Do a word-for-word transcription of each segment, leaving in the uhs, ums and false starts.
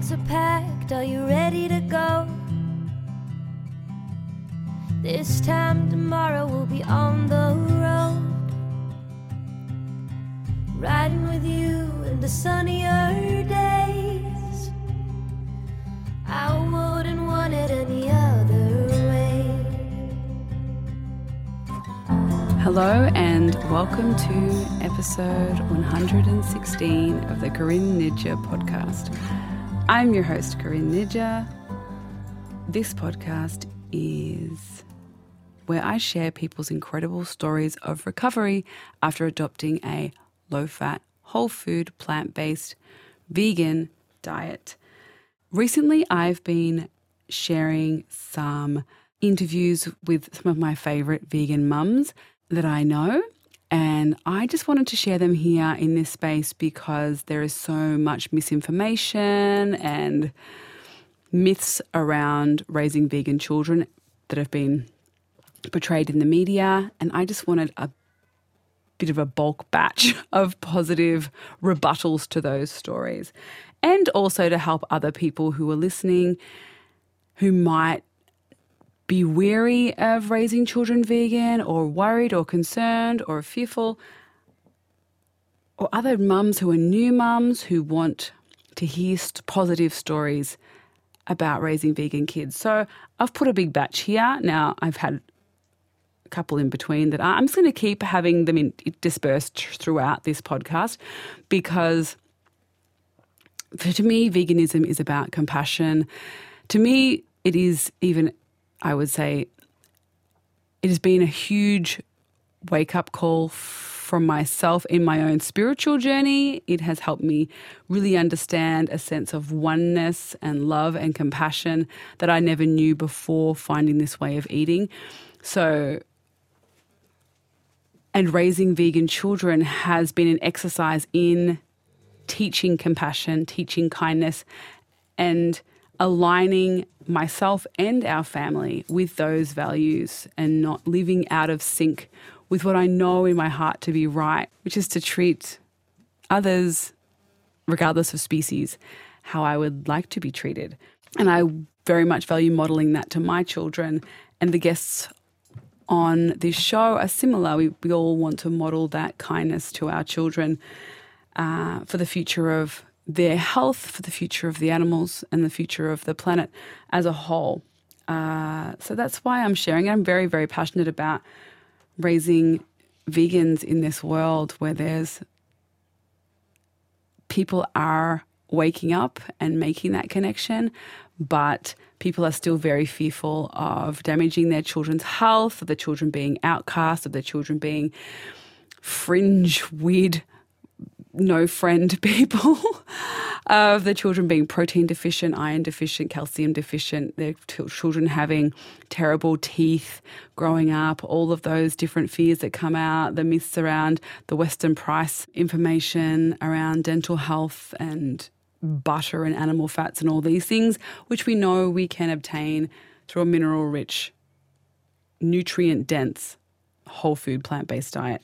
bags are packed, are you ready to go? This time tomorrow we'll be on the road, riding with you into sunnier days. I wouldn't want it any other way. Hello and welcome to episode one hundred sixteen of the Grim Ninja podcast. I'm your host, Grim Ninja. This podcast is where I share people's incredible stories of recovery after adopting a low-fat, whole food, plant-based, vegan diet. Recently, I've been sharing some interviews with some of my favourite vegan mums that I know, and I just wanted to share them here in this space because there is so much misinformation and myths around raising vegan children that have been portrayed in the media, and I just wanted a bit of a bulk batch of positive rebuttals to those stories, and also to help other people who are listening who might be wary of raising children vegan, or worried or concerned or fearful, or other mums who are new mums who want to hear positive stories about raising vegan kids. So I've put a big batch here. Now I've had a couple in between that I'm just going to keep having them in, dispersed throughout this podcast, because for, to me, veganism is about compassion. To me, it is even, I would say, it has been a huge wake-up call from myself in my own spiritual journey. It has helped me really understand a sense of oneness and love and compassion that I never knew before finding this way of eating. So, and raising vegan children has been an exercise in teaching compassion, teaching kindness, and aligning myself and our family with those values and not living out of sync with what I know in my heart to be right, which is to treat others, regardless of species, how I would like to be treated. And I very much value modelling that to my children, and the guests on this show are similar. We, we all want to model that kindness to our children uh, for the future of their health, for the future of the animals, and the future of the planet as a whole. Uh, so that's why I'm sharing it. I'm very, very passionate about raising vegans in this world where there's people are waking up and making that connection, but people are still very fearful of damaging their children's health, of the children being outcast, of the children being fringe, weird, no friend people, of the children being protein deficient, iron deficient, calcium deficient, their t- children having terrible teeth growing up, all of those different fears that come out, the myths around the Western price information around dental health and butter and animal fats and all these things, which we know we can obtain through a mineral-rich, nutrient-dense, whole food, plant-based diet.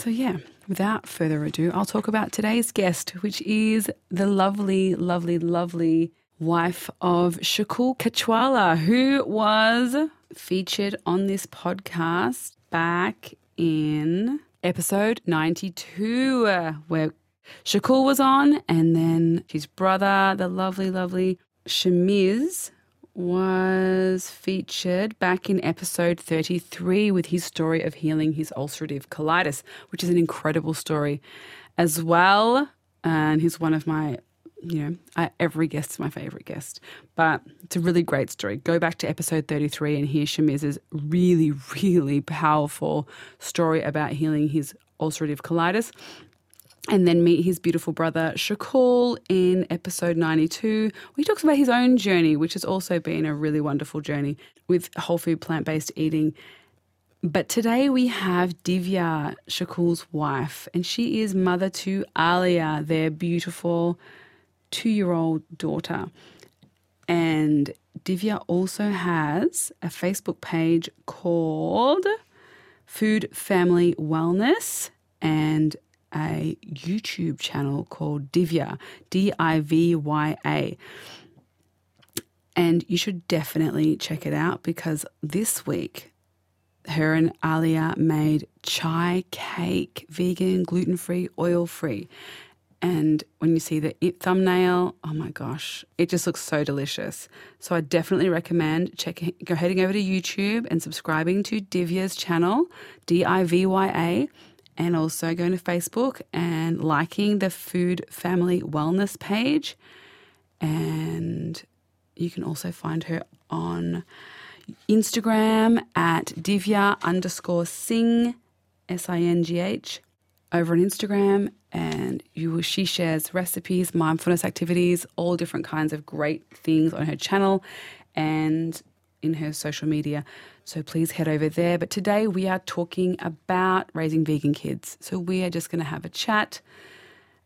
So yeah, without further ado, I'll talk about today's guest, which is the lovely, lovely, lovely wife of Shakul Kachwala, who was featured on this podcast back in episode ninety-two, where Shakul was on, and then his brother, the lovely, lovely Shamiz, was featured back in episode thirty-three with his story of healing his ulcerative colitis, which is an incredible story as well. And he's one of my, you know, I, every guest's my favourite guest, but it's a really great story. Go back to episode thirty-three and hear Shamiz's really, really powerful story about healing his ulcerative colitis. And then meet his beautiful brother Shakul in episode ninety-two, where he talks about his own journey, which has also been a really wonderful journey with whole food plant-based eating. But today we have Divya, Shakul's wife, and she is mother to Alia, their beautiful two-year-old daughter. And Divya also has a Facebook page called Food Family Wellness, and a YouTube channel called Divya, D I V Y A. And you should definitely check it out, because this week her and Alia made chai cake, vegan, gluten-free, oil-free. And when you see the it thumbnail, oh my gosh, it just looks so delicious. So I definitely recommend checking, go heading over to YouTube and subscribing to Divya's channel, D I V Y A, and also going to Facebook and liking the Food Family Wellness page. And you can also find her on Instagram at Divya underscore Singh, S I N G H, over on Instagram. And you will, she shares recipes, mindfulness activities, all different kinds of great things on her channel and in her social media. So please head over there. But today we are talking about raising vegan kids. So we are just going to have a chat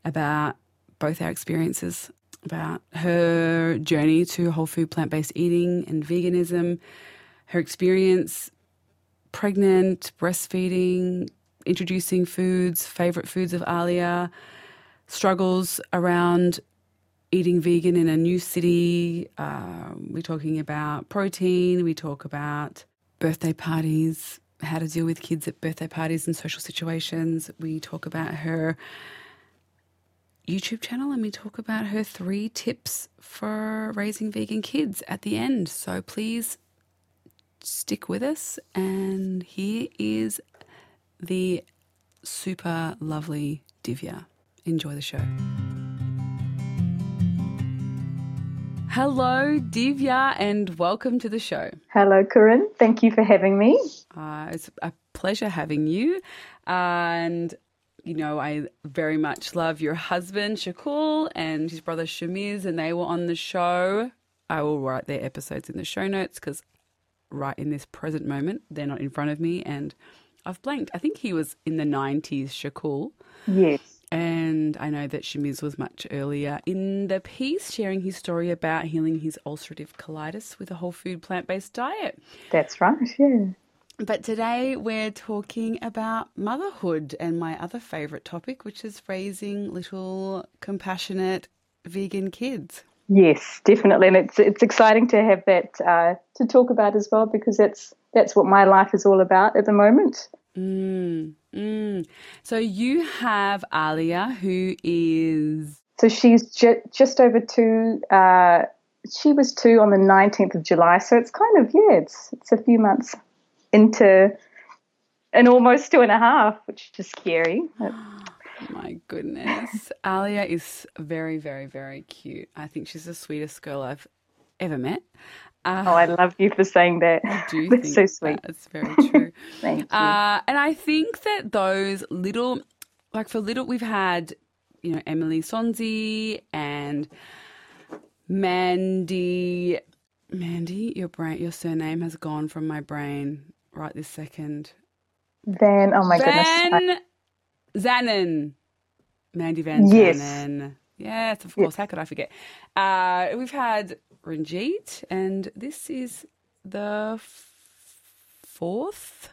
about both our experiences, about her journey to whole food plant-based eating and veganism, her experience pregnant, breastfeeding, introducing foods, favourite foods of Alia, struggles around eating vegan in a new city. Um, we're talking about protein. We talk about birthday parties, how to deal with kids at birthday parties and social situations. We talk about her YouTube channel, and we talk about her three tips for raising vegan kids at the end. So please stick with us, and here is the super lovely Divya. Enjoy the show. Hello, Divya, and welcome to the show. Hello, Corinne. Thank you for having me. Uh, it's a pleasure having you. And you know, I very much love your husband, Shakul, and his brother, Shamiz, and they were on the show. I will write their episodes in the show notes, because right in this present moment, they're not in front of me, and I've blanked. I think he was in the nineties, Shakul. Yes. And I know that Shamiz was much earlier in the piece, sharing his story about healing his ulcerative colitis with a whole food plant-based diet. That's right, yeah. But today we're talking about motherhood and my other favourite topic, which is raising little compassionate vegan kids. Yes, definitely, and it's it's exciting to have that uh, to talk about as well, because that's that's what my life is all about at the moment. Mm, mm. So you have Alia, who is so she's ju- just over two. Uh, she was two on the nineteenth of July, so it's kind of yeah, it's it's a few months into an almost two and a half, which is scary. Oh, my goodness. Alia is very, very, very cute. I think she's the sweetest girl I've ever met. Uh, oh, I love you for saying that. I do think so sweet. That's very true. Thank you. Uh, and I think that those little, like for little, we've had, you know, Emily Sonzi and Mandy. Mandy, your brain, your surname has gone from my brain right this second. Van, oh my Van goodness. Van Zanen. Mandy Van yes. Zanen. Yes, of course. Yes. How could I forget? Uh, we've had Ranjit, and this is the f- fourth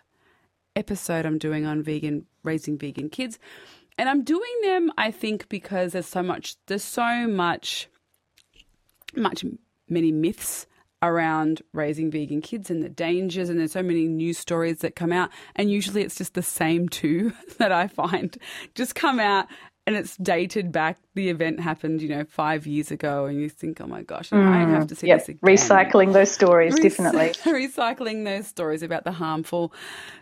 episode I'm doing on vegan raising vegan kids. And I'm doing them, I think, because there's so much, there's so much, much, many myths around raising vegan kids and the dangers, and there's so many news stories that come out, and usually it's just the same two that I find just come out, and it's dated back. The event happened, you know, five years ago, and you think, oh, my gosh, mm. I have to see yep. this again. Recycling those stories, Re- definitely. Recycling those stories about the harmful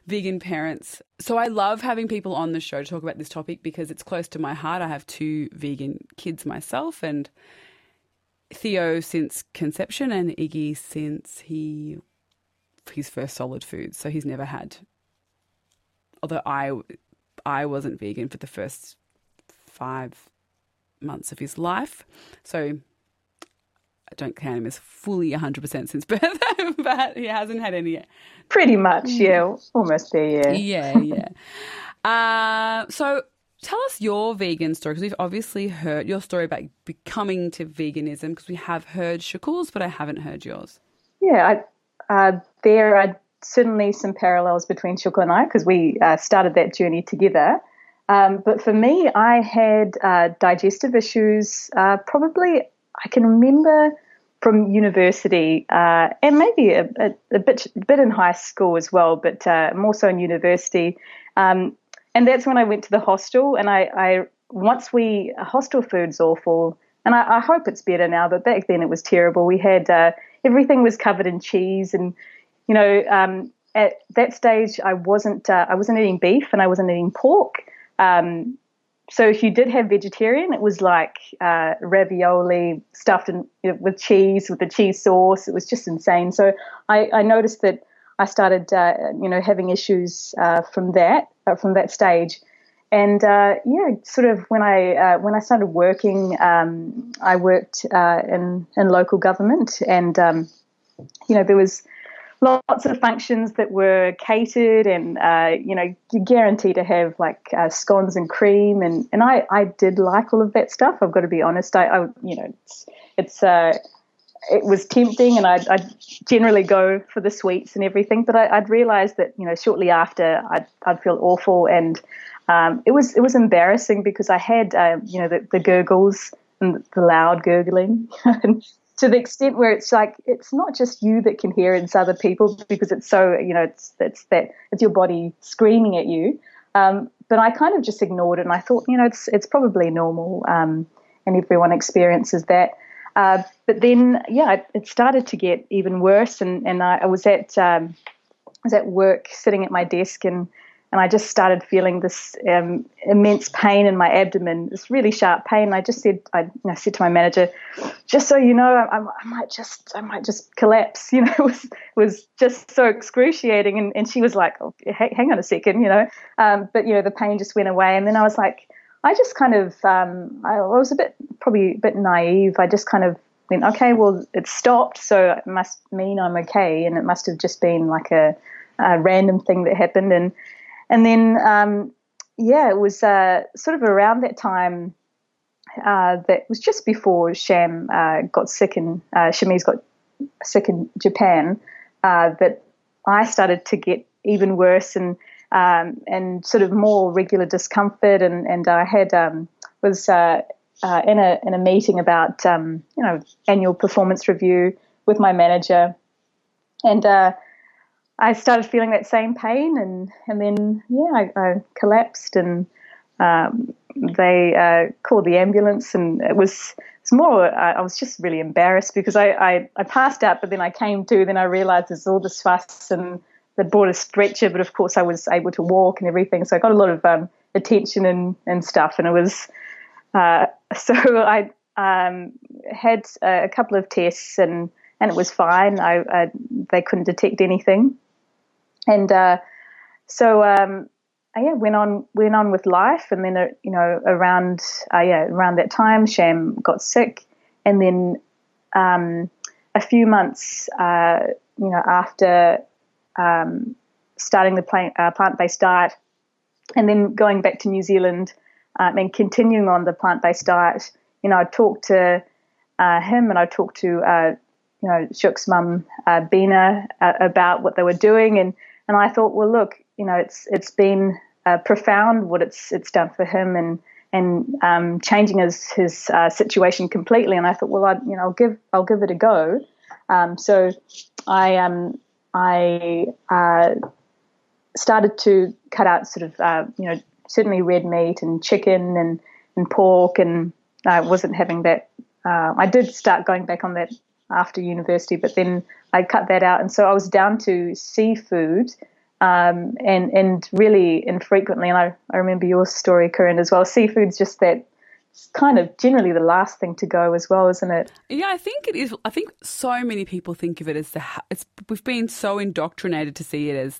vegan parents. So I love having people on the show to talk about this topic, because it's close to my heart. I have two vegan kids myself, and Theo since conception, and Iggy since he his first solid food. So he's never had, although I, I wasn't vegan for the first five months of his life. So I don't count him as fully one hundred percent since birth, but he hasn't had any yet. Pretty much, yeah, almost there, yeah. Yeah, yeah. uh, so tell us your vegan story, because we've obviously heard your story about becoming to veganism, because we have heard Shakul's, but I haven't heard yours. Yeah, I, uh, there are certainly some parallels between Shakul and I, because we uh, started that journey together. Um, but for me, I had uh, digestive issues uh, probably I can remember from university uh, and maybe a, a, a bit, bit in high school as well, but uh, more so in university. Um, and that's when I went to the hostel. And I, I once we – hostel food's awful, and I, I hope it's better now, but back then it was terrible. We had uh, – everything was covered in cheese and, you know, um, at that stage I wasn't uh, I wasn't eating beef and I wasn't eating pork. Um, so if you did have vegetarian, it was like uh, ravioli stuffed in, you know, with cheese, with the cheese sauce. It was just insane. So I, I noticed that I started, uh, you know, having issues uh, from that uh, from that stage. And uh, yeah, sort of when I uh, when I started working, um, I worked uh, in in local government, and um, you know, there was lots of functions that were catered and, uh, you know, you're guaranteed to have like uh, scones and cream. And, and I, I did like all of that stuff. I've got to be honest. I, I you know, it's, it's uh, it was tempting, and I'd, I'd generally go for the sweets and everything. But I, I'd realized that, you know, shortly after I'd, I'd feel awful. And um, it was it was embarrassing because I had, uh, you know, the, the gurgles and the loud gurgling and to the extent where it's like it's not just you that can hear it, it's other people, because it's so, you know, it's it's that it's your body screaming at you. Um, but I kind of just ignored it, and I thought, you know, it's it's probably normal, um, and everyone experiences that. Uh, but then, yeah, it, it started to get even worse, and and I, I was at um, I was at work, sitting at my desk, and and I just started feeling this um, immense pain in my abdomen, this really sharp pain. And I just said, I, you know, said to my manager, just so you know, I, I might just, I might just collapse. You know, it was, was just so excruciating. And, and she was like, oh, hang on a second, you know. Um, but you know, the pain just went away. And then I was like, I just kind of, um, I was a bit, probably a bit naive. I just kind of went, okay, well, it stopped, so it must mean I'm okay. And it must have just been like a, a random thing that happened. And And then, um, yeah, it was uh, sort of around that time uh, that was just before Sham uh, got sick and uh, Shamiz got sick in Japan uh, that I started to get even worse and um, and sort of more regular discomfort. And, and I had um, was uh, uh, in a in a meeting about um, you know, annual performance review with my manager, and Uh, I started feeling that same pain, and, and then, yeah, I, I collapsed, and um, they uh, called the ambulance, and it was, it's more, I, I was just really embarrassed because I, I, I passed out, but then I came to, then I realized there's all this fuss, and they brought a stretcher, but of course I was able to walk and everything, so I got a lot of um, attention and, and stuff, and it was, uh, so I um, had a, a couple of tests, and, and it was fine, I, I they couldn't detect anything. And uh, so, um, I, yeah, went on, went on with life, and then, uh, you know, around, uh, yeah, around that time, Sham got sick, and then um, a few months, uh, you know, after um, starting the plant, uh, plant-based diet, and then going back to New Zealand um, and continuing on the plant-based diet, you know, I talked to uh, him, and I talked to, uh, you know, Shook's mum, uh, Bina, uh, about what they were doing, and. And I thought, well, look, you know, it's it's been uh, profound what it's it's done for him, and and um, changing his his uh, situation completely. And I thought, well, I you know, I'll give I'll give it a go. Um, so I um I uh, started to cut out sort of uh, you know, certainly red meat and chicken and and pork, and I wasn't having that. Uh, I did start going back on that after university, but then I cut that out, and so I was down to seafood um, and and really infrequently. And I, I remember your story, Corinne, as well. Seafood's just that it's kind of generally the last thing to go as well, isn't it? Yeah, I think it is. I think so many people think of it as the it's we've been so indoctrinated to see it as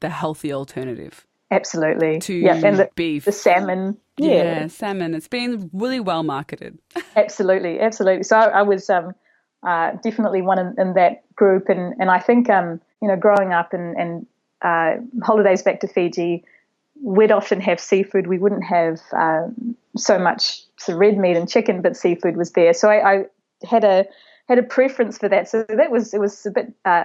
the healthy alternative. Absolutely. To yeah, and the, beef. The salmon. Yeah. yeah, salmon. It's been really well marketed. Absolutely, absolutely. So I, I was. Um, Uh, definitely one in, in that group, and and I think um you know, growing up and and uh, holidays back to Fiji, we'd often have seafood. We wouldn't have um, so much so red meat and chicken, but seafood was there. So I, I had a had a preference for that. So that was it was a bit uh,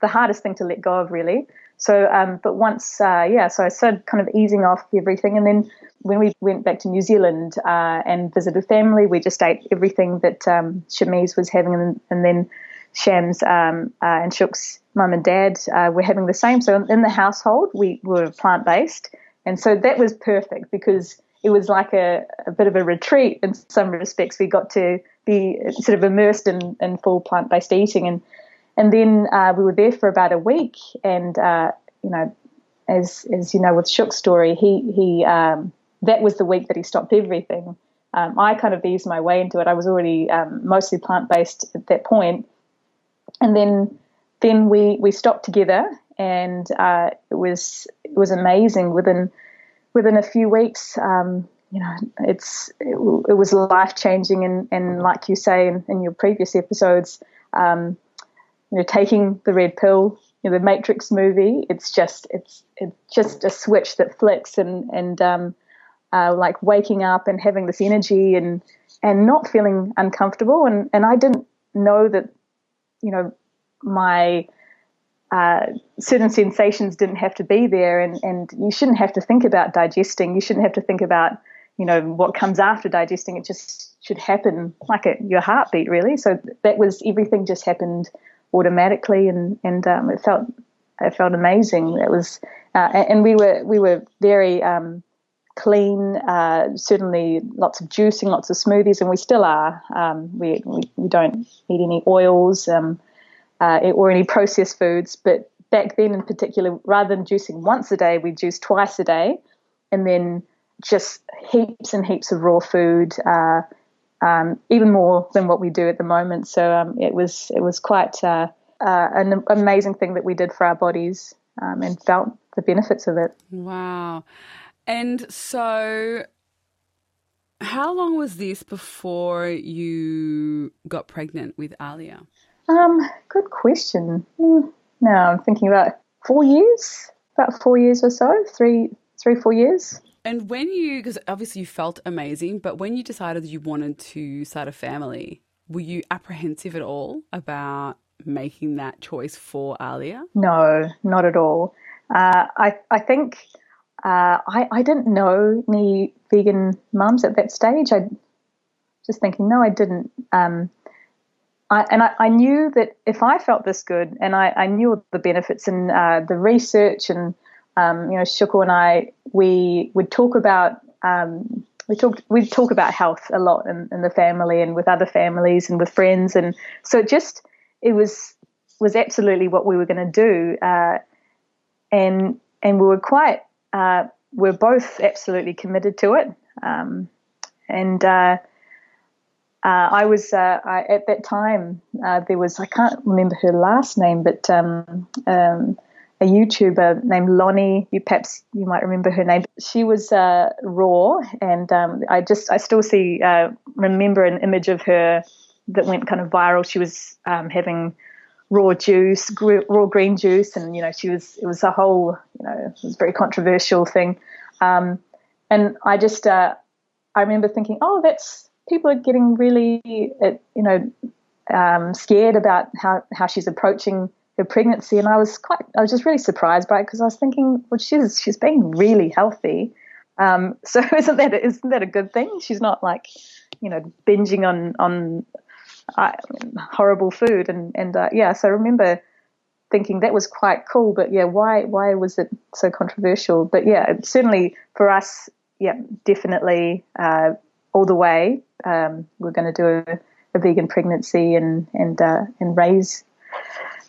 the hardest thing to let go of, really. So, um, but once, uh, yeah, so I started kind of easing off everything. And then when we went back to New Zealand uh, and visited family, we just ate everything that um, Shamiz was having. And, and then Sham's um, uh, and Shook's mum and dad uh, were having the same. So in the household, we were plant-based. And so that was perfect because it was like a, a bit of a retreat in some respects. We got to be sort of immersed in, in full plant-based eating. And and then uh, we were there for about a week. And, uh, you know, as as you know, with Shook's story, he, he um, that was the week that he stopped everything. Um, I kind of eased my way into it. I was already um, mostly plant-based at that point. And then then we, we stopped together, and uh, it was it was amazing. Within within a few weeks, um, you know, it's it, it was life changing. And, and like you say in, in your previous episodes, um, you know, taking the red pill, you know, the Matrix movie. It's just it's it's just a switch that flicks, and and um, uh, like waking up and having this energy and and not feeling uncomfortable. And and I didn't know that. You know, my uh, certain sensations didn't have to be there, and, and you shouldn't have to think about digesting. You shouldn't have to think about, you know, what comes after digesting. It just should happen like a, your heartbeat, really. So that was everything just happened automatically, and and um, it felt it felt amazing. It was, uh, and we were we were very um, clean. Uh, certainly, lots of juicing, lots of smoothies, and we still are. Um, we, we we don't eat any oils um, uh, or any processed foods. But back then, in particular, rather than juicing once a day, we juiced twice a day, and then just heaps and heaps of raw food, uh, um, even more than what we do at the moment. So um, it was it was quite uh, uh, an amazing thing that we did for our bodies, um, and felt the benefits of it. Wow. And so how long was this before you got pregnant with Alia? Um, good question. Now I'm thinking about four years, about four years or so, three, three, four years. And when you, because obviously you felt amazing, but when you decided you wanted to start a family, were you apprehensive at all about making that choice for Alia? No, not at all. Uh, I, I think... Uh, I, I didn't know any vegan mums at that stage. I just thinking, no, I didn't. Um, I, and I, I knew that if I felt this good, and I, I knew the benefits and uh, the research, and um, you know, Shukul and I, we would talk about um, we talked we talk about health a lot in, in the family, and with other families, and with friends, and so it just it was was absolutely what we were going to do, uh, and and we were quite. Uh, we're both absolutely committed to it, um, and uh, uh, I was uh, I, at that time uh, there was I can't remember her last name, but um, um, a YouTuber named Lonnie. You perhaps you might remember her name. She was uh, raw, and um, I just I still see uh, remember an image of her that went kind of viral. She was um, having. raw juice, raw green juice, and, you know, she was, it was a whole, you know, it was a very controversial thing. Um, and I just, uh, I remember thinking, oh, that's, people are getting really, you know, um, scared about how, how she's approaching her pregnancy. And I was quite, I was just really surprised by it, because I was thinking, well, she's, she's being really healthy. Um, so isn't that, isn't that a good thing? She's not like, you know, binging on, on, I, horrible food and and uh, yeah, so I remember thinking that was quite cool, but yeah, why why was it so controversial? But yeah, certainly for us, yeah, definitely uh, all the way. Um, we're going to do a, a vegan pregnancy and and uh, and raise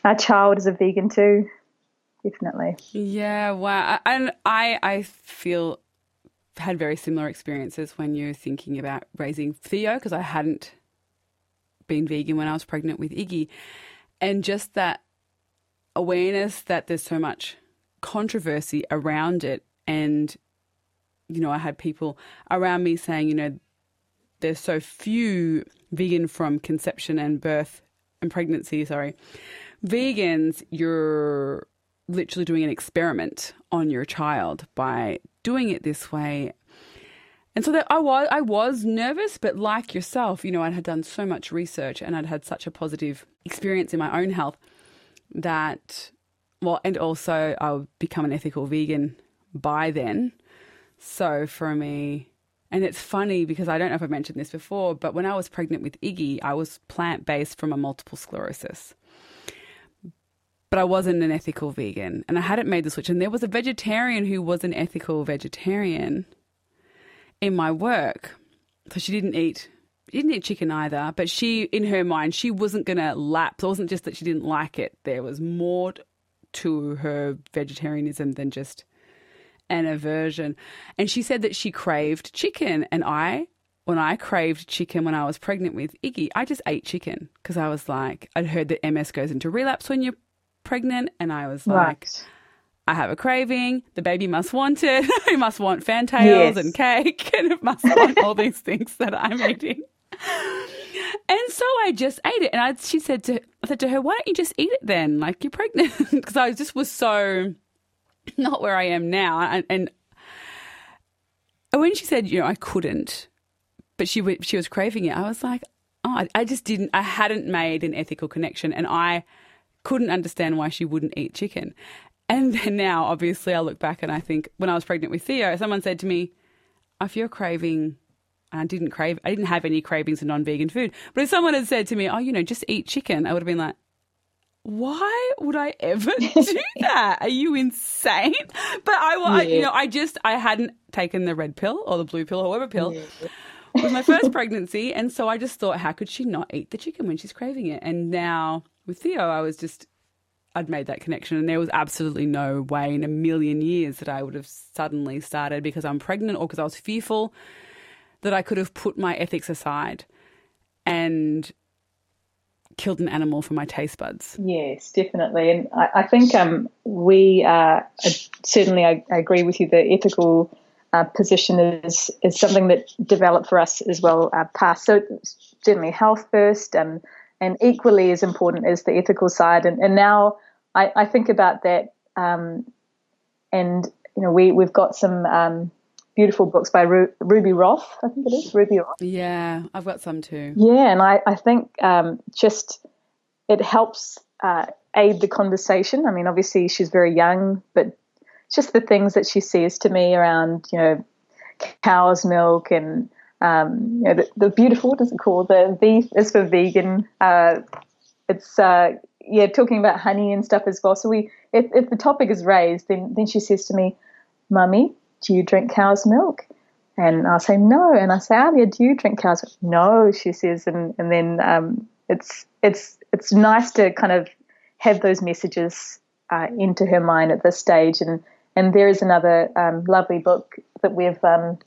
our child as a vegan too, definitely. Yeah, wow, and I I feel had very similar experiences when you're thinking about raising Theo, because I hadn't. Been vegan when I was pregnant with Iggy, and just that awareness that there's so much controversy around it. And, you know, I had people around me saying, you know, there's so few vegan from conception and birth and pregnancy, sorry, vegans, you're literally doing an experiment on your child by doing it this way. And so that I was I was nervous, but like yourself, you know, I had done so much research and I'd had such a positive experience in my own health that Well, and also I'll become an ethical vegan by then. So for me, and it's funny because I don't know if I've mentioned this before, but when I was pregnant with Iggy, I was plant-based from a multiple sclerosis. But I wasn't an ethical vegan, and I hadn't made the switch. And there was a vegetarian who was an ethical vegetarian in my work. So she didn't eat she didn't eat chicken either, but she, in her mind, she wasn't going to lapse. It wasn't just that she didn't like it. There was more to her vegetarianism than just an aversion. And she said that she craved chicken. And I, when I craved chicken when I was pregnant with Iggy, I just ate chicken because I was like, I'd heard that M S goes into relapse when you're pregnant, and I was like, right. I have a craving. The baby must want it. It must want fantails yes. and cake, and it must want all these things that I'm eating. And so I just ate it. And I, she said to, I said to her, "Why don't you just eat it then? Like, you're pregnant." Because I just was so not where I am now. And, and when she said, you know, I couldn't, but she w- she was craving it, I was like, oh, I, I just didn't. I hadn't made an ethical connection, and I couldn't understand why she wouldn't eat chicken. And then now, obviously, I look back and I think, when I was pregnant with Theo, someone said to me, if you're craving, and I didn't crave, I didn't have any cravings for non-vegan food, but if someone had said to me, oh, you know, just eat chicken, I would have been like, why would I ever do that? Are you insane? But I, I yeah. you know, I just, I hadn't taken the red pill or the blue pill or whatever pill yeah. with my first pregnancy. And so I just thought, how could she not eat the chicken when she's craving it? And now with Theo, I was just, I'd made that connection, and there was absolutely no way in a million years that I would have suddenly started because I'm pregnant or because I was fearful that I could have put my ethics aside and killed an animal for my taste buds. Yes, definitely. And I, I think um, we uh, certainly I, I agree with you. The ethical uh, position is is something that developed for us as well uh, past. So certainly health first and And equally as important is the ethical side. And, and now I, I think about that um, and, you know, we, we've got some um, beautiful books by Ru- Ruby Roth, I think it is, Ruby Roth. Yeah, I've got some too. Yeah, and I, I think um, just it helps uh, aid the conversation. I mean, obviously she's very young, but just the things that she says to me around, you know, cow's milk and, Um, you know, the, the beautiful, what is it called? The V is for vegan. Uh, it's, uh, yeah, talking about honey and stuff as well. So we, if, if the topic is raised, then, then she says to me, "Mummy, do you drink cow's milk?" And I'll say, "No." And I say, "Alia, do you drink cow's milk?" "No," she says. And, and then um, it's it's it's nice to kind of have those messages uh, into her mind at this stage. And, and there is another um, lovely book that we've um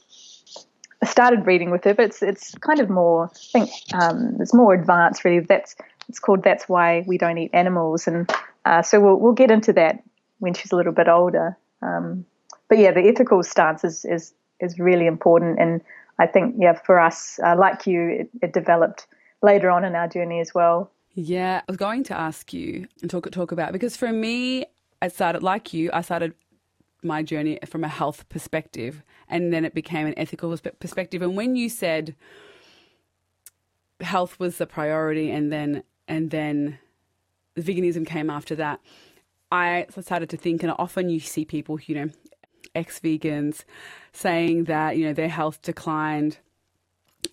I started reading with her, but it's it's kind of more, I think um, it's more advanced really. That's it's called That's Why We Don't Eat Animals, and uh, so we'll we'll get into that when she's a little bit older. Um, but yeah, the ethical stance is, is is really important, and I think yeah for us, uh, like you, it, it developed later on in our journey as well. Yeah, I was going to ask you and talk talk about, because for me, I started like you, I started my journey from a health perspective, and then it became an ethical perspective. And when you said health was the priority and then and then veganism came after that, I started to think, and often you see people, you know, ex-vegans saying that, you know, their health declined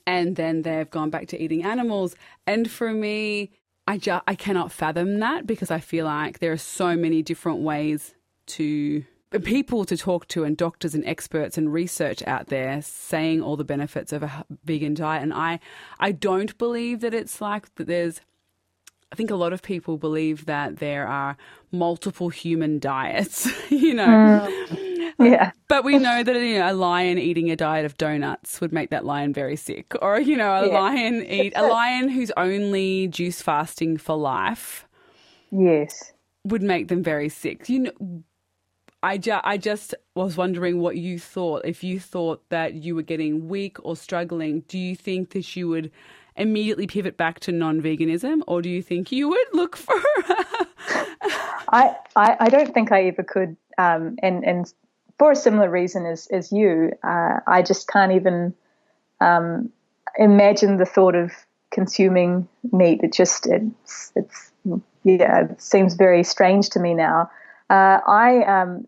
and then they've gone back to eating animals. And for me, I, ju- I cannot fathom that, because I feel like there are so many different ways to... people to talk to, and doctors and experts and research out there saying all the benefits of a vegan diet. And I, I don't believe that it's like that there's – I think a lot of people believe that there are multiple human diets, you know. Mm. Yeah. But we know that, you know, a lion eating a diet of donuts would make that lion very sick, or, you know, a yeah. lion eat – a lion who's only juice fasting for life yes. would make them very sick, you know. I, ju- I just was wondering what you thought. If you thought that you were getting weak or struggling, do you think that you would immediately pivot back to non-veganism, or do you think you would look for... I, I, I don't think I ever could, um, and, and for a similar reason as, as you, uh, I just can't even um, imagine the thought of consuming meat. It just, it's, it's yeah, it seems very strange to me now. Uh, I um,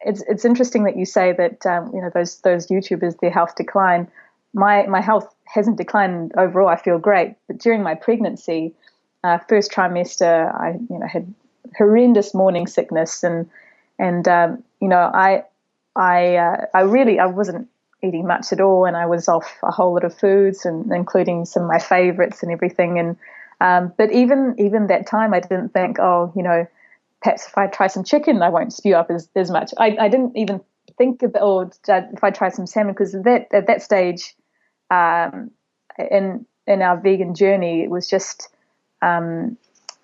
it's it's interesting that you say that um, you know those those YouTubers, their health decline. My my health hasn't declined overall. I feel great, but during my pregnancy, uh, first trimester, I you know had horrendous morning sickness, and and um, you know I I uh, I really I wasn't eating much at all, and I was off a whole lot of foods, and including some of my favorites and everything. And um, but even even that time, I didn't think, oh, you know, perhaps if I try some chicken, I won't spew up as as much. I I didn't even think about, or if I try some salmon, because that at that stage. Um, in in our vegan journey, it was just um,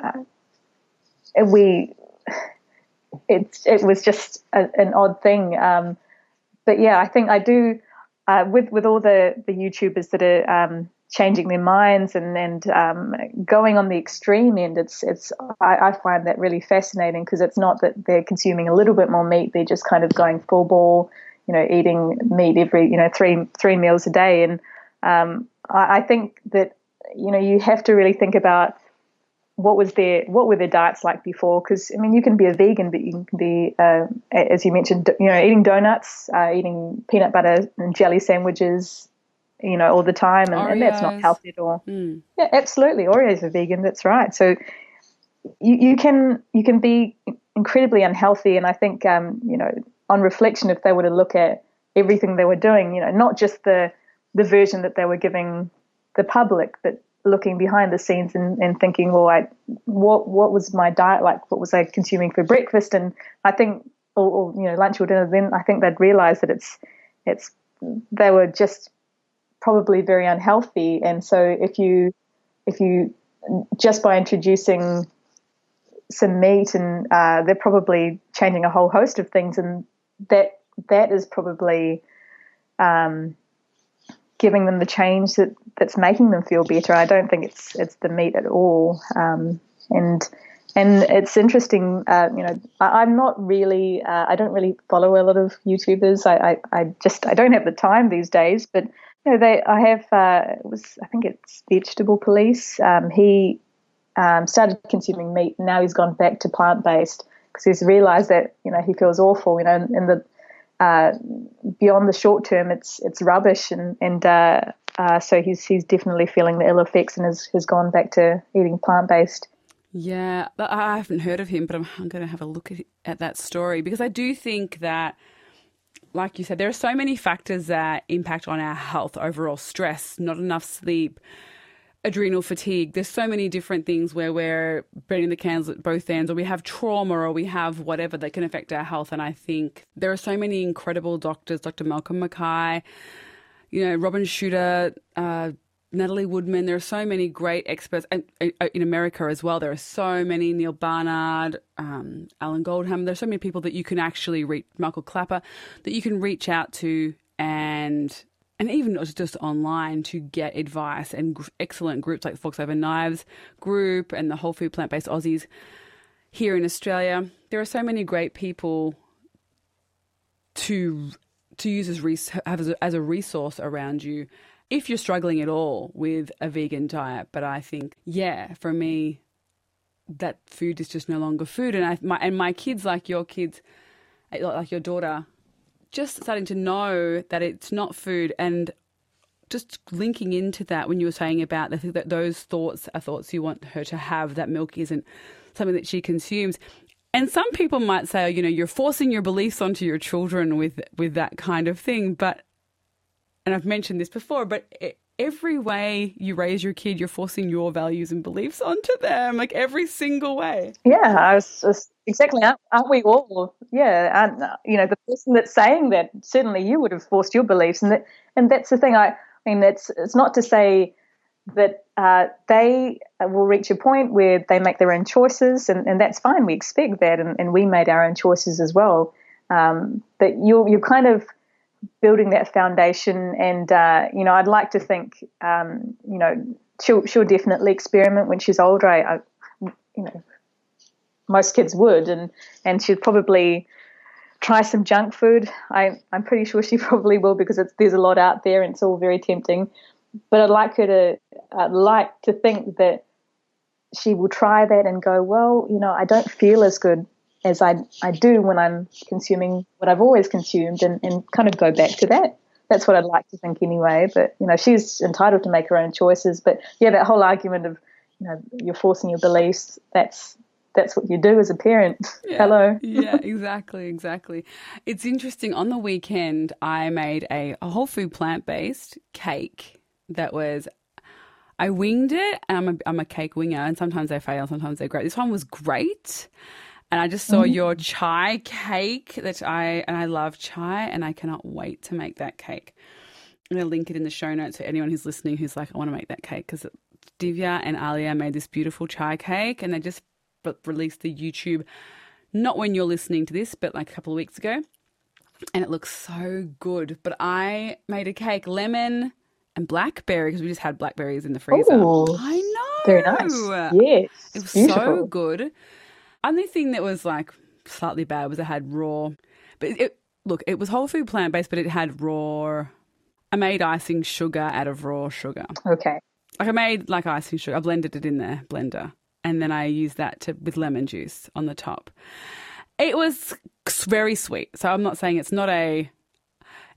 uh, we it it was just a, an odd thing. Um, but yeah, I think I do uh, with with all the, the YouTubers that are um, changing their minds and and um, going on the extreme end. It's it's I, I find that really fascinating, because it's not that they're consuming a little bit more meat; they're just kind of going full ball, you know, eating meat every you know three three meals a day. And Um, I, I think that, you know, you have to really think about what was their, what were their diets like before? Because, I mean, you can be a vegan, but you can be, uh, as you mentioned, you know, eating donuts, uh, eating peanut butter and jelly sandwiches, you know, all the time. And, and that's not healthy at all. Mm. Yeah, absolutely. Oreos are vegan. That's right. So you, you can, you can be incredibly unhealthy. And I think, um, you know, on reflection, if they were to look at everything they were doing, you know, not just the, the version that they were giving the public, but looking behind the scenes and, and thinking, well, I, what what was my diet like? What was I consuming for breakfast? And I think, or, or you know, lunch or dinner. Then I think they'd realise that it's it's they were just probably very unhealthy. And so if you if you just by introducing some meat, and uh, they're probably changing a whole host of things, and that that is probably um, giving them the change that, that's making them feel better. I don't think it's it's the meat at all. Um, and and it's interesting, uh, you know, I, I'm not really, uh, I don't really follow a lot of YouTubers. I, I, I just, I don't have the time these days. But, you know, they, I have, uh, it was, I think it's Vegetable Police. Um, he um, started consuming meat, and now he's gone back to plant-based because he's realised that, you know, he feels awful, you know, in, in the, Uh, beyond the short term, it's it's rubbish, and and uh, uh, so he's he's definitely feeling the ill effects, and has has gone back to eating plant based. Yeah, I haven't heard of him, but I'm, I'm going to have a look at, at that story, because I do think that, like you said, there are so many factors that impact on our health overall: stress, not enough sleep, adrenal fatigue. There's so many different things where we're burning the candles at both ends, or we have trauma, or we have whatever that can affect our health. And I think there are so many incredible doctors, Doctor Malcolm Mackay, you know, Robin Shooter, uh, Natalie Woodman. There are so many great experts, and in America as well. There are so many, Neal Barnard, um, Alan Goldhamer. There's so many people that you can actually reach, Michael Klaper, that you can reach out to, and And even just online, to get advice, and gr- excellent groups like the Forks Over Knives group and the Whole Food Plant Based Aussies here in Australia. There are so many great people to to use as, res- have as, a, as a resource around you if you're struggling at all with a vegan diet. But I think, yeah, for me, that food is just no longer food. And I, my and my kids, like your kids, like your daughter, just starting to know that it's not food. And just linking into that when you were saying about the, that those thoughts are thoughts you want her to have, that milk isn't something that she consumes. And some people might say, you know, you're forcing your beliefs onto your children with, with that kind of thing. But, and I've mentioned this before, but every way you raise your kid, you're forcing your values and beliefs onto them, like every single way. Yeah, I was just... Exactly, aren't, aren't we all? Yeah, aren't, you know, the person that's saying that, certainly you would have forced your beliefs, and that, and that's the thing. I, I mean, it's it's not to say that uh, they will reach a point where they make their own choices, and, and that's fine. We expect that, and, and we made our own choices as well. Um, but you're you're kind of building that foundation, and uh, you know, I'd like to think, um, you know, she'll she'll definitely experiment when she's older. I, I you know. Most kids would, and, and she'd probably try some junk food. I, I'm pretty sure she probably will, because it's, there's a lot out there, and it's all very tempting. But I'd like her to I'd like to think that she will try that and go, well, you know, I don't feel as good as I, I do when I'm consuming what I've always consumed, and, and kind of go back to that. That's what I'd like to think anyway. But, you know, she's entitled to make her own choices. But, yeah, that whole argument of, you know, you're forcing your beliefs, that's that's what you do as a parent. Yeah. Hello. Yeah, exactly, exactly. It's interesting. On the weekend, I made a, a whole food plant-based cake that was – I winged it. I'm a, I'm a cake winger, and sometimes they fail, sometimes they're great. This one was great. And I just saw mm. your chai cake that I and I love chai, and I cannot wait to make that cake. I'm going to link it in the show notes for anyone who's listening who's like, I want to make that cake, because Divya and Alia made this beautiful chai cake, and they just b- released the YouTube, not when you're listening to this, but like a couple of weeks ago, and it looks so good. But I made a cake, lemon and blackberry, because we just had blackberries in the freezer. Ooh, I know. Very nice. Yes. It was beautiful. So good. Only thing that was like slightly bad was it had raw, but it, it look, it was whole food plant based, but it had raw. I made icing sugar out of raw sugar. Okay. Like I made like icing sugar. I blended it in the blender, and then I used that to with lemon juice on the top. It was very sweet. So I'm not saying it's not a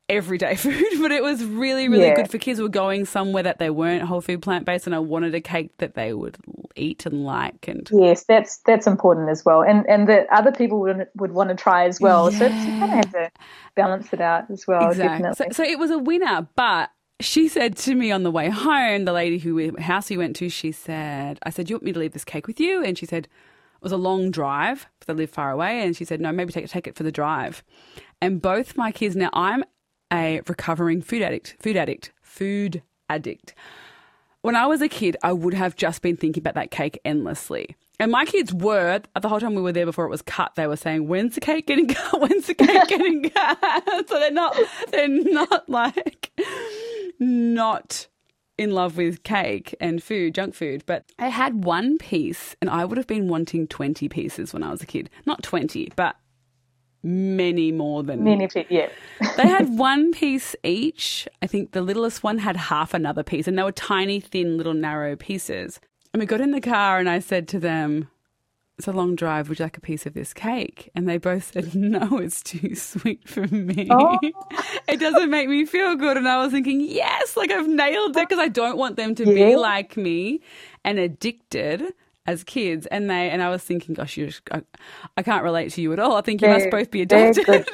everyday food, but it was really, really yeah. good for kids who were going somewhere that they weren't whole food plant based, and I wanted a cake that they would eat and like. And yes, that's that's important as well, and and that other people would would want to try as well. Yeah. So you kind of have to balance it out as well. Exactly. So, so it was a winner, but she said to me on the way home, the lady who house we went to, she said, I said, "Do you want me to leave this cake with you?" And she said, it was a long drive because I live far away, and she said, "No, maybe take take it for the drive." And both my kids now, I'm a recovering food addict, food addict, food addict. When I was a kid, I would have just been thinking about that cake endlessly. And my kids were, the whole time we were there before it was cut, they were saying, when's the cake getting cut? When's the cake getting cut? So they're not, they're not like, not in love with cake and food, junk food. But I had one piece, and I would have been wanting twenty pieces when I was a kid. Not twenty, but many more than many feet, yeah. They had one piece each. I think the littlest one had half another piece, and they were tiny, thin, little narrow pieces. And we got in the car, and I said to them, "It's a long drive. Would you like a piece of this cake?" And they both said, "No, it's too sweet for me. Oh. It doesn't make me feel good." And I was thinking, yes, like I've nailed it, because I don't want them to yeah. be like me and addicted as kids, and they and I was thinking, gosh, you just, I, I can't relate to you at all. I think you very, must both be addicted.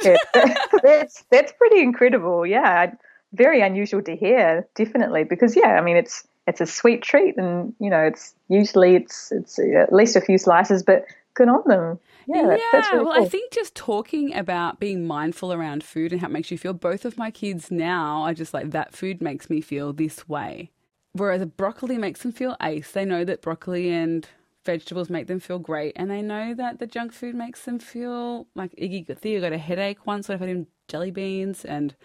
that's that's pretty incredible. Yeah, very unusual to hear, definitely, because yeah, I mean, it's it's a sweet treat, and you know, it's usually it's it's at least a few slices, but good on them. Yeah, yeah. That, that's really well, cool. I think just talking about being mindful around food and how it makes you feel. Both of my kids now are just like, that food makes me feel this way. Whereas broccoli makes them feel ace. They know that broccoli and vegetables make them feel great, and they know that the junk food makes them feel like Iggy Gothia got a headache once when I fed him jelly beans, and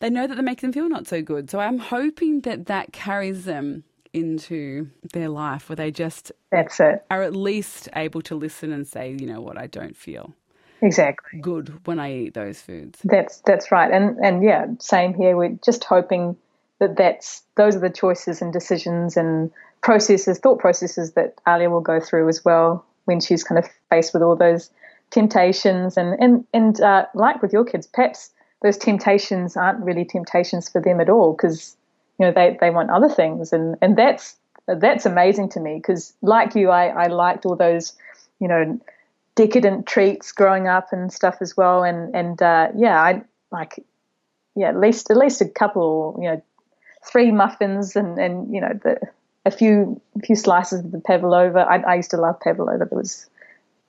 they know that they make them feel not so good. So I'm hoping that that carries them into their life, where they just that's it. Are at least able to listen and say, you know what, I don't feel exactly good when I eat those foods. That's that's right, and and yeah, same here. We're just hoping that that's those are the choices and decisions and processes, thought processes that Alia will go through as well when she's kind of faced with all those temptations. And and, and uh, like with your kids, perhaps those temptations aren't really temptations for them at all, because, you know, they, they want other things. And, and that's that's amazing to me, because like you, I, I liked all those, you know, decadent treats growing up and stuff as well. And, and uh, yeah, I like, yeah, at least at least a couple, you know, three muffins and, and you know, the, a few a few slices of the pavlova. I, I used to love pavlova. That was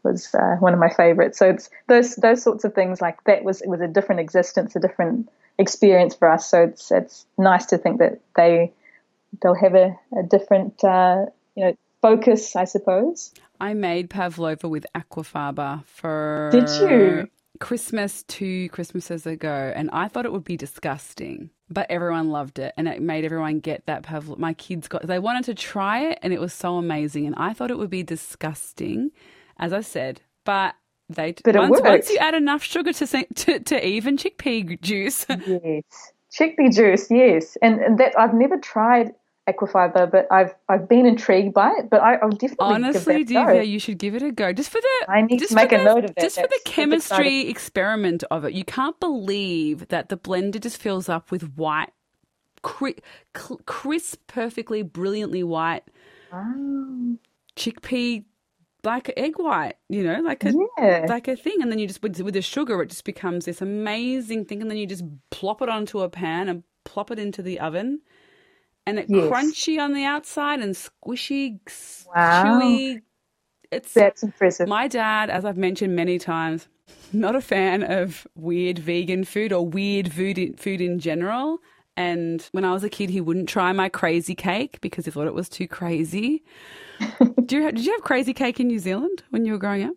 was uh, one of my favourites. So it's those those sorts of things like that was it was a different existence, a different experience for us. So it's it's nice to think that they they'll have a, a different uh, you know focus, I suppose. I made pavlova with aquafaba for Did you? Christmas two Christmases ago, and I thought it would be disgusting, but everyone loved it, and it made everyone get that pavlova. My kids got, they wanted to try it, and it was so amazing, and I thought it would be disgusting, as I said, but they but once, once you add enough sugar to to, to even chickpea juice. Yes, chickpea juice, yes, and, and that I've never tried Equifiber, but I've I've been intrigued by it. But I, I'll definitely honestly, give Divya, you should give it a go. Just for the I need to make a the, note of it. Just for the chemistry experiment of it. You can't believe that the blender just fills up with white, cri- crisp, perfectly, brilliantly white wow. chickpea, like egg white. You know, like a yeah. like a thing, and then you just with, with the sugar, it just becomes this amazing thing, and then you just plop it onto a pan and plop it into the oven. And it's yes. crunchy on the outside and squishy, wow. chewy. It's, That's impressive. My dad, as I've mentioned many times, not a fan of weird vegan food or weird food in, food in general. And when I was a kid, he wouldn't try my crazy cake because he thought it was too crazy. Do you, did you have crazy cake in New Zealand when you were growing up?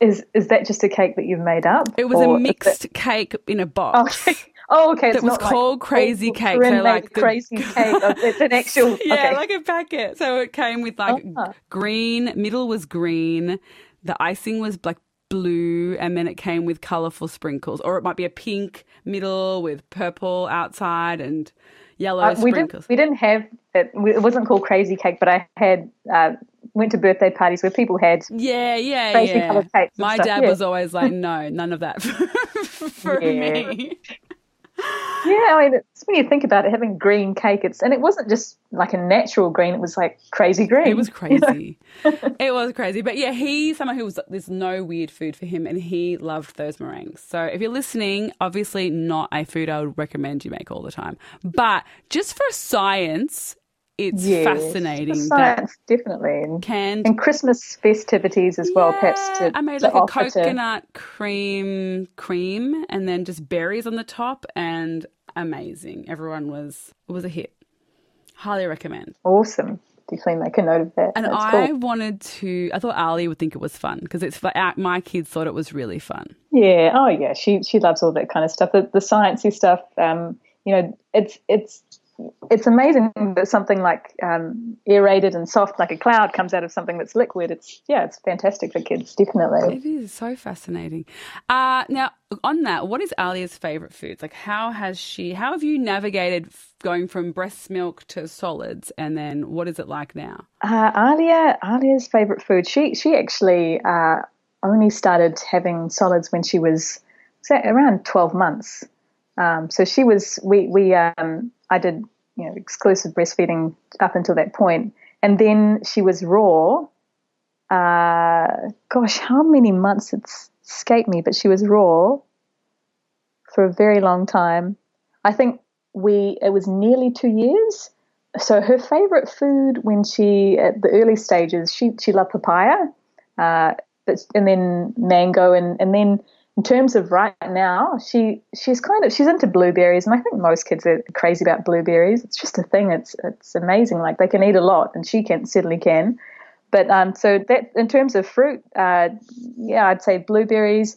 Is is that just a cake that you've made up? It was a mixed that... cake in a box. Oh, okay. Oh, okay. It's it was not called like, crazy oh, cake. So like the... crazy cake. It's an actual. Okay. Yeah, like a packet. So it came with like oh. green. Middle was green. The icing was like blue, and then it came with colourful sprinkles. Or it might be a pink middle with purple outside and yellow uh, we sprinkles. Didn't, we didn't have it. It wasn't called crazy cake, but I had. Uh, went to birthday parties where people had yeah, yeah, crazy yeah. coloured cakes. My stuff. dad yeah. was always like, no, none of that for, for yeah. me. Yeah, I mean, it's, when you think about it, having green cake, it's and it wasn't just like a natural green; it was like crazy green. It was crazy. You know? It was crazy. But yeah, he's someone who was there's no weird food for him, and he loved those meringues. So if you're listening, obviously not a food I would recommend you make all the time, but just for science. It's yes, fascinating. Science, that definitely. Canned, and Christmas festivities as yeah, well, perhaps. To, I made like a coconut to... cream cream and then just berries on the top and amazing. Everyone was – it was a hit. Highly recommend. Awesome. Definitely make a note of that. And That's I cool. wanted to – I thought Ali would think it was fun because it's like my kids thought it was really fun. Yeah. Oh, yeah. She she loves all that kind of stuff. The, the sciencey stuff, um, you know, it's it's – it's amazing that something like um, aerated and soft like a cloud comes out of something that's liquid. It's yeah, it's fantastic for kids, definitely. It is so fascinating. Uh, now, on that, what is Alia's favourite foods? Like how has she – how have you navigated going from breast milk to solids and then what is it like now? Uh, Alia, Alia's favourite food, she, she actually uh, only started having solids when she was around twelve months. Um, so she was – we we um, I did you know exclusive breastfeeding up until that point, and then she was raw. Uh, gosh, how many months it's escaped me, but she was raw for a very long time. I think we it was nearly two years. So her favourite food when she at the early stages she she loved papaya, uh, but and then mango and and then. In terms of right now, she she's kind of she's into blueberries, and I think most kids are crazy about blueberries. It's just a thing. It's it's amazing. Like they can eat a lot, and she can certainly can. But um, so that in terms of fruit, uh, yeah, I'd say blueberries,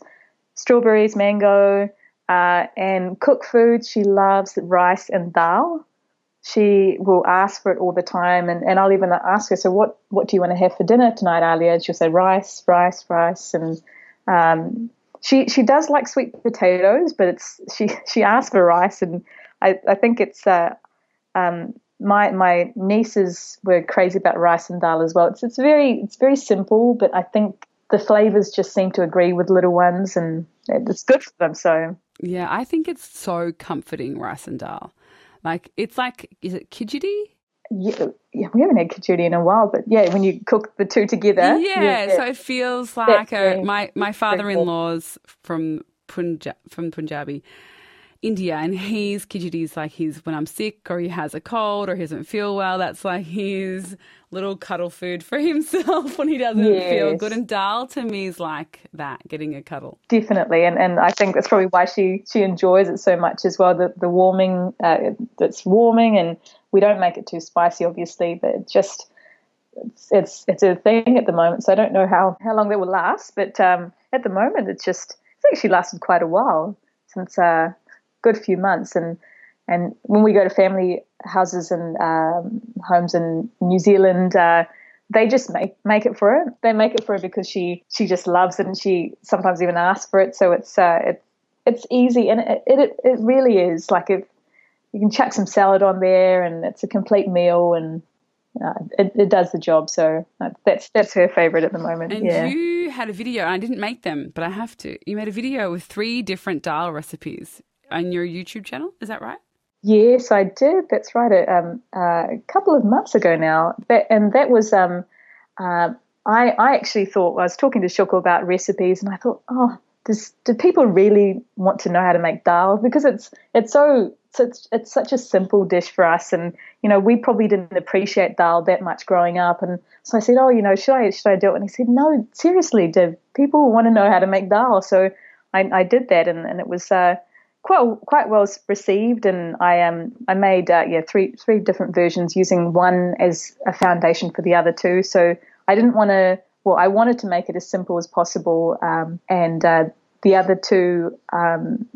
strawberries, mango, uh, and cooked food. She loves rice and dal. She will ask for it all the time, and, and I'll even ask her. So what what do you want to have for dinner tonight, Alia? She'll say rice, rice, rice, and um. She she does like sweet potatoes, but it's she, she asked for rice, and I, I think it's uh, um, my my nieces were crazy about rice and dal as well. It's it's very it's very simple, but I think the flavors just seem to agree with little ones, and it's good for them. So yeah, I think it's so comforting, rice and dal. Like it's like is it khijiri? Yeah, yeah, we haven't had khijiri in a while, but yeah, when you cook the two together. Yeah, yeah. So it feels like a, my, my father-in-law's from Punja, from Punjabi, India, and he's khijiri is like he's when I'm sick or he has a cold or he doesn't feel well, that's like his little cuddle food for himself when he doesn't yes. feel good. And dal to me is like that, getting a cuddle. Definitely, and and I think that's probably why she, she enjoys it so much as well, the, the warming, uh, it's warming and we don't make it too spicy, obviously, but it just it's, it's it's a thing at the moment. So I don't know how, how long that will last, but um, at the moment it's just I think she lasted quite a while, since a good few months. And and when we go to family houses and um, homes in New Zealand, uh, they just make make it for her. They make it for her because she she just loves it, and she sometimes even asks for it. So it's uh, it it's easy, and it it, it really is like if. you can chuck some salad on there, and it's a complete meal, and uh, it, it does the job. So uh, that's that's her favourite at the moment. And yeah. you had a video, and I didn't make them, but I have to. You made a video with three different dal recipes on your YouTube channel. Is that right? Yes, I did. That's right. Um, uh, a couple of months ago now, that, and that was um, uh, I, I actually thought I was talking to Shukla about recipes, and I thought, oh, does do people really want to know how to make dal? Because it's it's so it's it's such a simple dish for us, and you know we probably didn't appreciate dal that much growing up. And so I said, oh, you know, should I should I do it? And he said, no, seriously, Div, people want to know how to make dal. So I, I did that, and, and it was. Uh, Quite quite well received, and I um I made uh, yeah three three different versions using one as a foundation for the other two. So I didn't want to. Well, I wanted to make it as simple as possible, um, and uh, the other two um,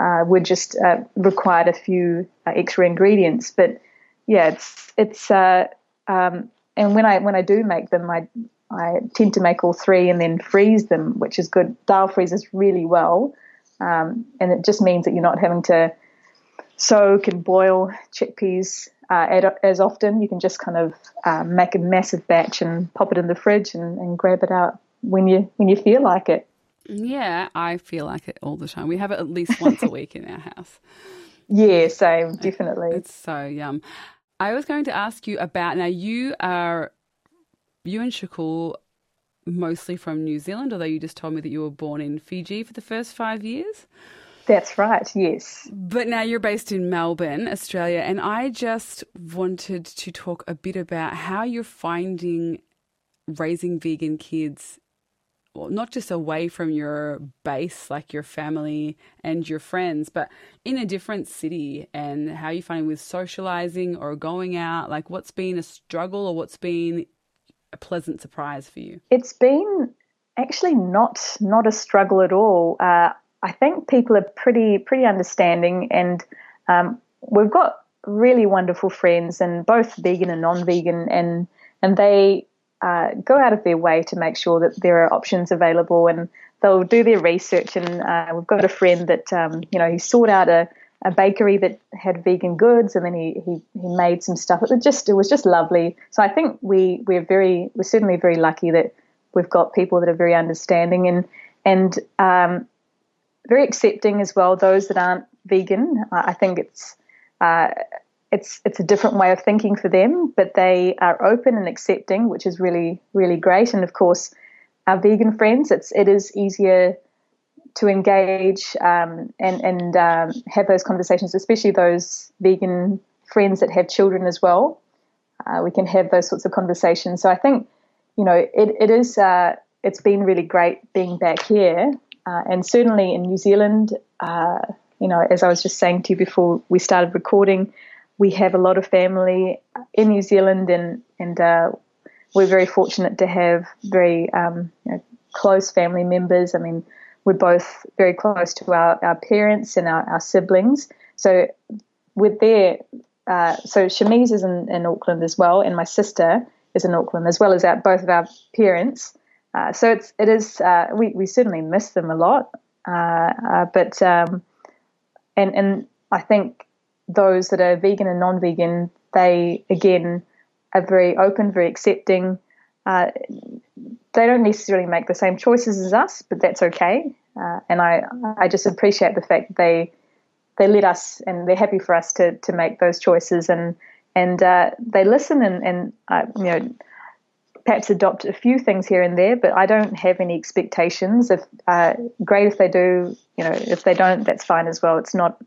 uh, were just uh, required a few uh, extra ingredients. But yeah, it's it's uh, um, and when I when I do make them, I I tend to make all three and then freeze them, which is good. Dal freezes really well. Um, and it just means that you're not having to soak and boil chickpeas uh, as often. You can just kind of uh, make a massive batch and pop it in the fridge and, and grab it out when you when you feel like it. Yeah, I feel like it all the time. We have it at least once a week in our house. Yeah, same, definitely. It's so yum. I was going to ask you about, now you are, you and Shakul mostly from New Zealand, although you just told me that you were born in Fiji for the first five years. That's right, yes. But now you're based in Melbourne, Australia, and I just wanted to talk a bit about how you're finding raising vegan kids, well, not just away from your base, like your family and your friends, but in a different city, and how you're finding with socialising or going out, like what's been a struggle or what's been a pleasant surprise for you? It's been actually not not a struggle at all. Uh, I think people are pretty pretty understanding, and um, we've got really wonderful friends, and both vegan and non-vegan, and and they uh, go out of their way to make sure that there are options available, and they'll do their research. And uh, we've got a friend that um, you know he sought out a, a bakery that had vegan goods, and then he, he, he made some stuff. It was just it was just lovely. So I think we we're very we're certainly very lucky that we've got people that are very understanding and and um, very accepting as well. Those that aren't vegan, I think it's uh, it's it's a different way of thinking for them, but they are open and accepting, which is really really great. And of course, our vegan friends, it's it is easier to engage um, and, and um, have those conversations, especially those vegan friends that have children as well. Uh, we can have those sorts of conversations. So I think, you know, it, it is, uh, it's been really great being back here. Uh, and certainly in New Zealand, uh, you know, as I was just saying to you before we started recording, we have a lot of family in New Zealand, and, and uh, we're very fortunate to have very um, you know, close family members. I mean, we're both very close to our, our parents and our, our siblings. So we're there. Uh, so Shamiz is in, in Auckland as well, and my sister is in Auckland, as well as our, both of our parents. Uh, so it's, it is uh, we, we certainly miss them a lot. Uh, uh, but um, and and I think those that are vegan and non-vegan, they, again, are very open, very accepting. Uh, they don't necessarily make the same choices as us, but that's okay. Uh, and I, I just appreciate the fact that they they let us, and they're happy for us to to make those choices, and and uh, they listen and and uh, you know perhaps adopt a few things here and there. But I don't have any expectations. If uh, great if they do, you know, if they don't, that's fine as well. It's not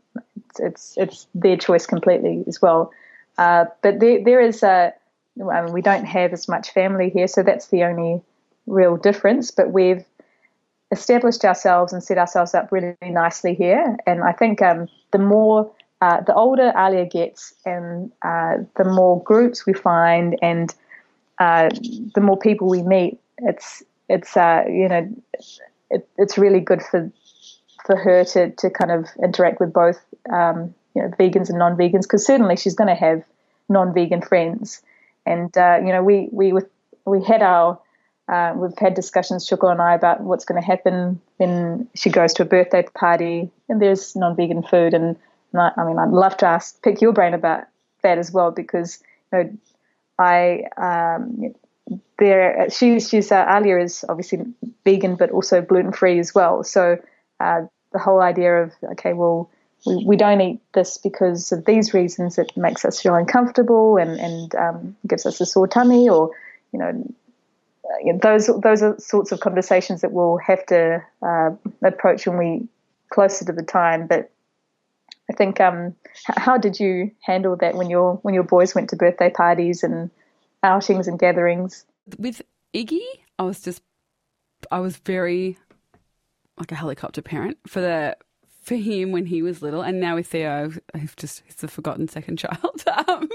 it's it's, it's their choice completely as well. Uh, but there there is a I mean, we don't have as much family here, so that's the only real difference. But we've established ourselves and set ourselves up really, really nicely here. And I think um, the more, uh, the older Alia gets, and uh, the more groups we find, and uh, the more people we meet, it's it's uh, you know it, it's really good for for her to to kind of interact with both um, you know vegans and non-vegans, because certainly she's going to have non-vegan friends. And, uh, you know, we we we had our, uh, we've had discussions, Shukla and I, about what's going to happen when she goes to a birthday party and there's non-vegan food, and I mean, I'd love to ask, pick your brain about that as well, because you know, I um, there she's she's uh, Alia is obviously vegan but also gluten free as well. So uh, the whole idea of okay, well, we, we don't eat this because of these reasons. It makes us feel uncomfortable and and um, gives us a sore tummy, or you know. You know, those those are sorts of conversations that we'll have to uh, approach when we closer to the time. But I think, um, h- how did you handle that when your when your boys went to birthday parties and outings and gatherings? With Iggy, I was just I was very like a helicopter parent for the for him when he was little, and now with Theo, I've just he's the forgotten second child. Um,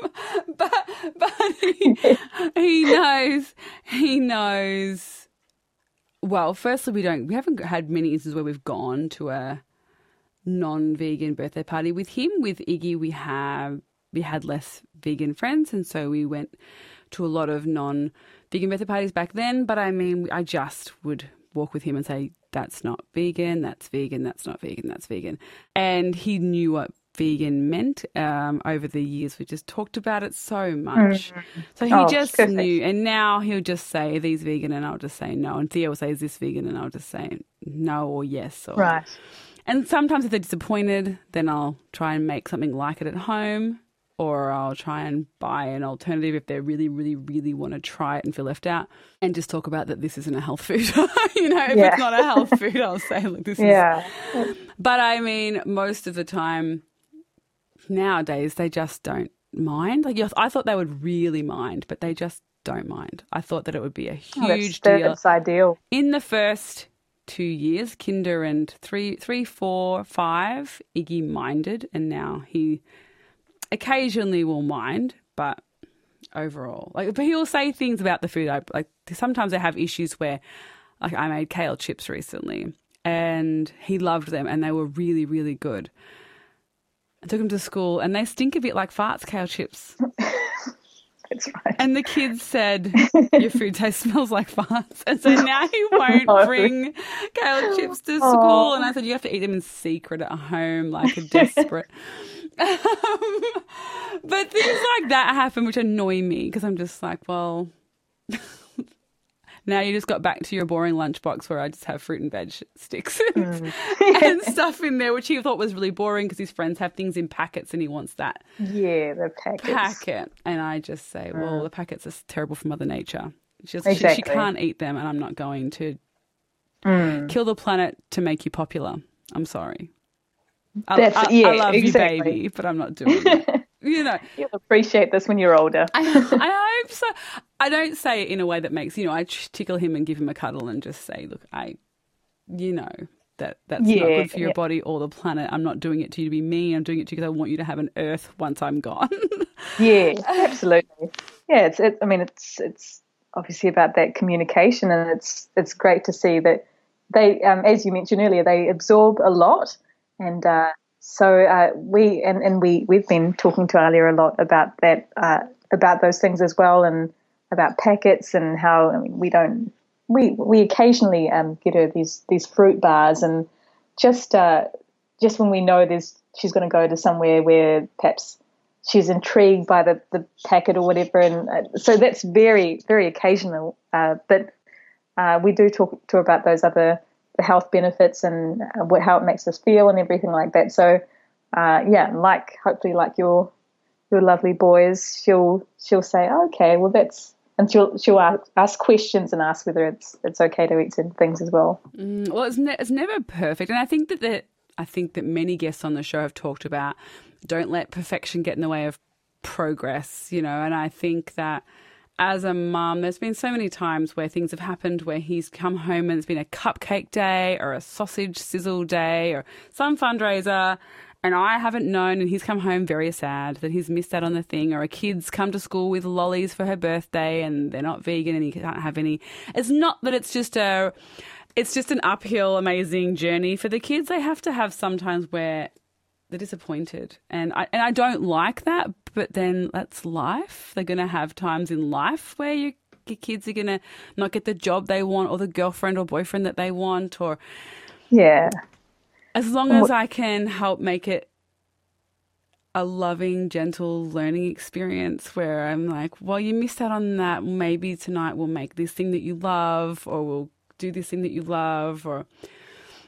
but but he, he knows he knows. Well, firstly, we don't we haven't had many instances where we've gone to a non-vegan birthday party with him. With Iggy, we have we had less vegan friends, and so we went to a lot of non-vegan birthday parties back then. But I mean, I just would walk with him and say, that's not vegan, that's vegan, that's not vegan, that's vegan. And he knew what vegan meant. Um, over the years, we just talked about it so much. Mm-hmm. So he oh, just perfect. knew. And now he'll just say, are these vegan? And I'll just say no. And Theo will say, is this vegan? And I'll just say no or yes. Or... Right. And sometimes if they're disappointed, then I'll try and make something like it at home, or I'll try and buy an alternative if they really, really, really want to try it and feel left out, and just talk about that this isn't a health food. you know, if yeah. it's not a health food, I'll say, look, this yeah. is. But, I mean, most of the time nowadays they just don't mind. Like, I thought they would really mind, but they just don't mind. I thought that it would be a huge oh, that's, deal. That's ideal. In the first two years, kinder and three, three, four, five, Iggy minded, and now he – occasionally will mind, but overall, like, but he'll say things about the food. I like sometimes I have issues where, like, I made kale chips recently, and he loved them, and they were really, really good. I took them to school, and they stink a bit like farts, kale chips. That's right. And the kids said, your food taste smells like farts. And so now he won't no. bring kale chips to school. Aww. And I said, you have to eat them in secret at home, like a desperate. Um, but things like that happen, which annoy me, because I'm just like, well, now you just got back to your boring lunchbox where I just have fruit and veg sticks and, mm. yeah. and stuff in there, which he thought was really boring because his friends have things in packets and he wants that. Yeah, the packets. Packet. And I just say, mm. well, the packets are terrible for Mother Nature. She, just, exactly. she, she can't eat them, and I'm not going to mm. kill the planet to make you popular. I'm sorry. I, I, yeah, I love exactly. you, baby, but I'm not doing that. You know, you'll appreciate this when you're older. I, I hope so. I don't say it in a way that makes, you know, I tickle him and give him a cuddle and just say, look, I, you know, that that's yeah, not good for your yeah. body or the planet. I'm not doing it to you to be mean. I'm doing it to you because I want you to have an earth once I'm gone. yeah, absolutely. Yeah, it's. It, I mean, it's it's obviously about that communication, and it's it's great to see that they, um, as you mentioned earlier, they absorb a lot. And uh, so uh, we and, and we we've been talking to Alia a lot about that, uh, about those things as well, and about packets and how I mean, we don't we we occasionally um, get her these these fruit bars, and just uh, just when we know there's she's going to go to somewhere where perhaps she's intrigued by the, the packet or whatever, and uh, so that's very very occasional, uh, but uh, we do talk to her about those other. The health benefits and how it makes us feel and everything like that. So, uh, yeah, like hopefully, like your your lovely boys, she'll she'll say, oh, okay, well that's, and she'll she'll ask, ask questions and ask whether it's it's okay to eat certain things as well. Mm, well, it's ne- it's never perfect, and I think that the, I think that many guests on the show have talked about don't let perfection get in the way of progress, you know. And I think that. As a mum, there's been so many times where things have happened where he's come home and it's been a cupcake day or a sausage sizzle day or some fundraiser, and I haven't known, and he's come home very sad that he's missed out on the thing, or a kid's come to school with lollies for her birthday and they're not vegan and he can't have any. It's not that it's just a, it's just an uphill amazing journey for the kids. They have to have sometimes where they're disappointed, and I and I don't like that. But then that's life. They're going to have times in life where your, your kids are going to not get the job they want or the girlfriend or boyfriend that they want. Or yeah, as long as I can help make it a loving, gentle learning experience where I'm like, well, you missed out on that. Maybe tonight we'll make this thing that you love, or we'll do this thing that you love, or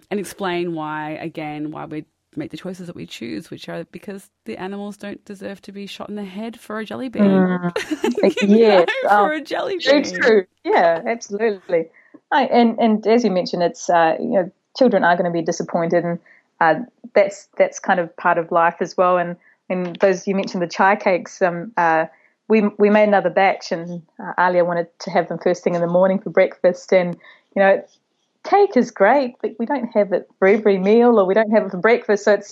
and explain why, again, why we make the choices that we choose, which are because the animals don't deserve to be shot in the head for a jelly bean. Mm. Yes. Know, for oh, a jelly bean. True, true. Yeah, absolutely. I, and, and as you mentioned, it's, uh, you know, children are going to be disappointed, and uh, that's that's kind of part of life as well. And, and those, you mentioned the chai cakes, um, uh, we we made another batch, and uh, Alia wanted to have them first thing in the morning for breakfast. And, you know, cake is great, but we don't have it for every meal, or we don't have it for breakfast. So it's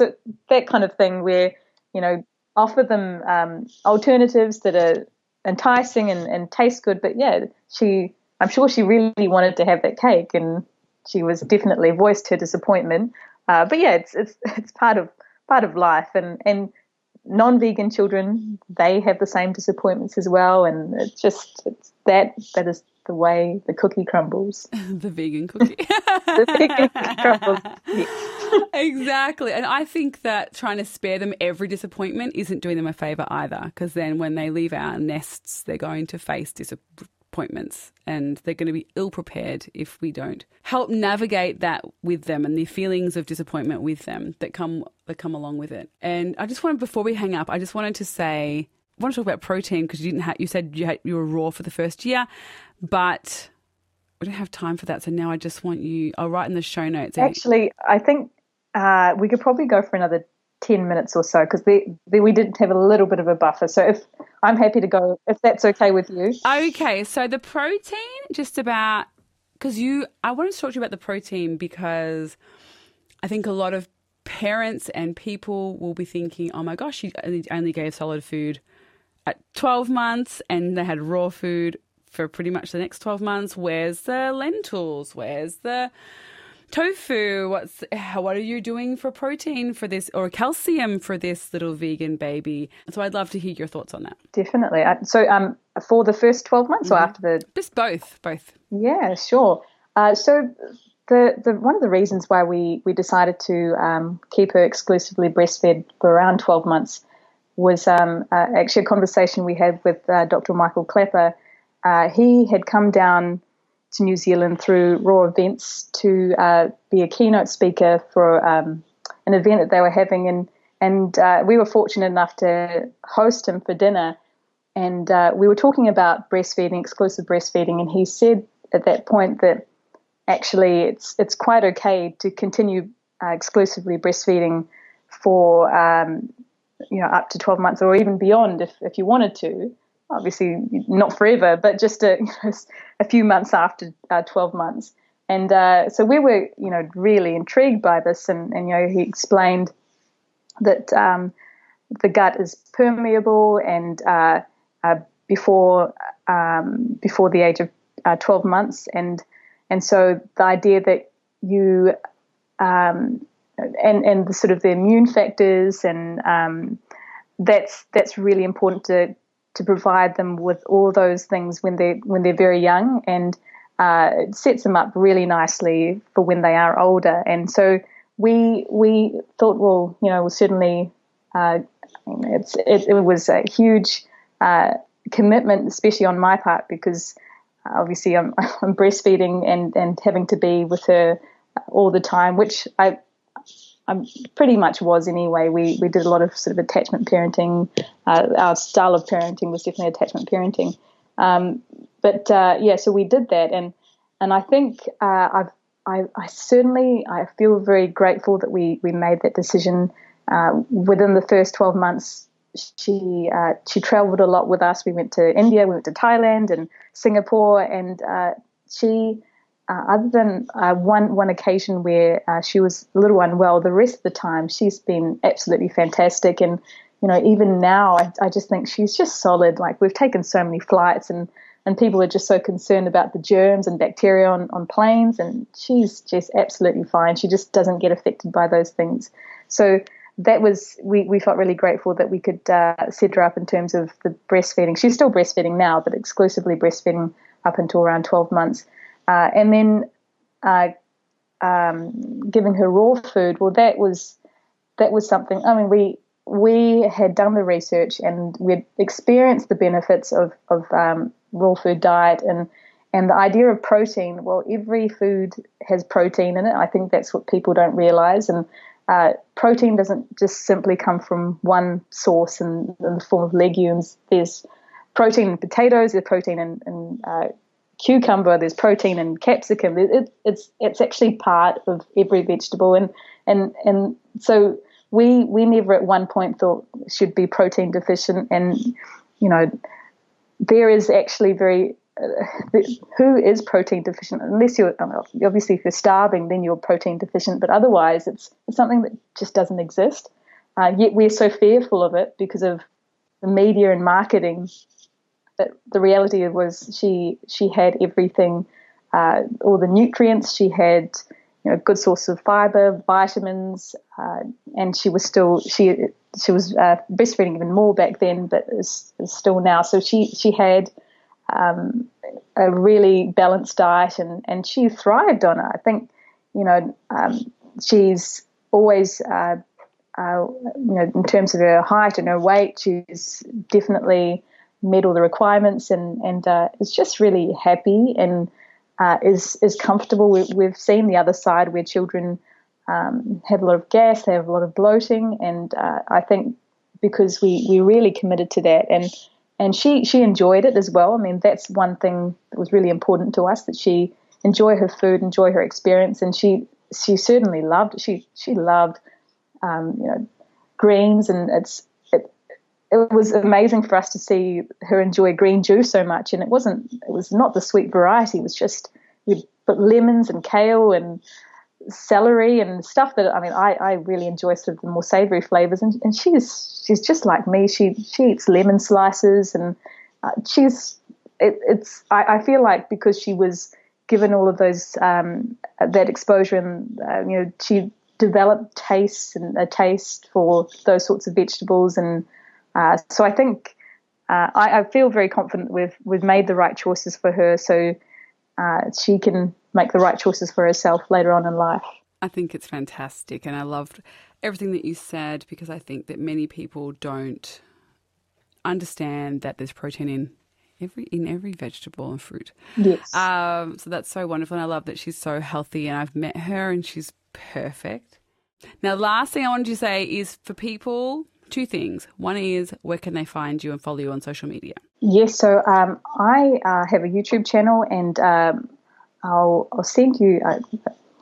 that kind of thing where, you know, offer them um, alternatives that are enticing and, and taste good. But, yeah, she I'm sure she really wanted to have that cake, and she was definitely voiced her disappointment. Uh, but yeah, it's it's it's part of part of life, and, and non-vegan children, they have the same disappointments as well, and it's just it's that that is the way the cookie crumbles. The vegan cookie. The vegan cookie crumbles. Yeah. Exactly, and I think that trying to spare them every disappointment isn't doing them a favour either, because then when they leave our nests, they're going to face disappointment. Appointments, and they're going to be ill prepared if we don't help navigate that with them and the feelings of disappointment with them that come that come along with it. And I just wanted, before we hang up, I just wanted to say, I want to talk about protein, because you didn't have, you said you, had, you were raw for the first year, but we don't have time for that. So now I just want you, I'll write in the show notes. Actually, I think uh, we could probably go for another ten minutes or so, because we, we didn't have a little bit of a buffer. So if I'm happy to go, if that's okay with you. Okay. So the protein, just about, because you, I wanted to talk to you about the protein, because I think a lot of parents and people will be thinking, oh my gosh, you only gave solid food at twelve months and they had raw food for pretty much the next twelve months. Where's the lentils? Where's the tofu? What's what are you doing for protein for this, or calcium for this little vegan baby? So I'd love to hear your thoughts on that. Definitely. So um, for the first twelve months, mm-hmm. or after the just both, both. Yeah, sure. Uh, so the the one of the reasons why we we decided to um, keep her exclusively breastfed for around twelve months was um, uh, actually a conversation we had with uh, Doctor Michael Klaper. Uh, he had come down to New Zealand through raw events to uh, be a keynote speaker for um, an event that they were having, and and uh, we were fortunate enough to host him for dinner, and uh, we were talking about breastfeeding, exclusive breastfeeding, and he said at that point that actually it's it's quite okay to continue uh, exclusively breastfeeding for um, you know up to twelve months or even beyond if if you wanted to. Obviously not forever, but just a, you know, a few months after uh, twelve months. And uh, so we were, you know, really intrigued by this. And, and you know, he explained that um, the gut is permeable, and uh, uh, before um, before the age of uh, twelve months, and and so the idea that you um, and and the sort of the immune factors, and um, that's that's really important to. to provide them with all those things when they're, when they're very young, and uh, it sets them up really nicely for when they are older. And so we we thought, well, you know, well, certainly uh, it's, it, it was a huge uh, commitment, especially on my part, because obviously I'm, I'm breastfeeding and, and having to be with her all the time, which I I pretty much was anyway. We we did a lot of sort of attachment parenting. Uh, our style of parenting was definitely attachment parenting. Um, but uh, yeah, so we did that, and and I think uh, I've I, I certainly I feel very grateful that we we made that decision. Uh, within the first twelve months, she uh, she travelled a lot with us. We went to India, we went to Thailand and Singapore, and uh, she. Uh, other than uh, one one occasion where uh, she was a little unwell, the rest of the time she's been absolutely fantastic. And you know, even now, I, I just think she's just solid. Like, we've taken so many flights, and, and people are just so concerned about the germs and bacteria on, on planes, and she's just absolutely fine. She just doesn't get affected by those things. So that was we we felt really grateful that we could uh, set her up in terms of the breastfeeding. She's still breastfeeding now, but exclusively breastfeeding up until around twelve months. Uh, and then uh, um, giving her raw food. Well, that was that was something. I mean, we we had done the research and we'd experienced the benefits of, of um, raw food diet and and the idea of protein. Well, every food has protein in it. I think that's what people don't realize. And uh, protein doesn't just simply come from one source in, in the form of legumes. There's protein in potatoes, there's protein in, in uh, cucumber, there's protein in capsicum. It, it, it's it's actually part of every vegetable. And and, and so we, we never at one point thought should be protein deficient. And, you know, there is actually very uh, – who is protein deficient? Unless you're – obviously if you're starving, then you're protein deficient. But otherwise it's, it's something that just doesn't exist. Uh, yet we're so fearful of it because of the media and marketing. But the reality was she she had everything, uh, all the nutrients. She had, you know, a good source of fiber, vitamins, uh, and she was still she she was uh, breastfeeding even more back then, but is, is still now. So she she had um, a really balanced diet, and, and she thrived on it. I think, you know, um, she's always. Uh, Uh, you know, in terms of her height and her weight, she's definitely met all the requirements, and and uh, is just really happy and uh, is is comfortable. We, we've seen the other side where children um, have a lot of gas, they have a lot of bloating, and uh, I think because we we really committed to that, and and she she enjoyed it as well. I mean, that's one thing that was really important to us, that she enjoy her food, enjoy her experience, and she she certainly loved. She she loved. Um, you know, greens, and it's it, it was amazing for us to see her enjoy green juice so much. And it wasn't, it was not the sweet variety. It was just we put lemons and kale and celery and stuff that I mean, I, I really enjoy sort of the more savoury flavours. And, and she's she's just like me. She she eats lemon slices, and uh, she's it, it's I, I feel like because she was given all of those um, that exposure, and uh, you know she. develop tastes and a taste for those sorts of vegetables, and uh, so I think uh, I, I feel very confident we've we've made the right choices for her, so uh, she can make the right choices for herself later on in life. I think it's fantastic, and I loved everything that you said, because I think that many people don't understand that there's protein in every in every vegetable and fruit. Yes. Um, so that's so wonderful, and I love that she's so healthy, and I've met her, and she's perfect. Now, last thing I wanted to say is for people, two things. One is, where can they find you and follow you on social media? Yes, so um, I uh, have a YouTube channel, and um, I'll, I'll send you, uh,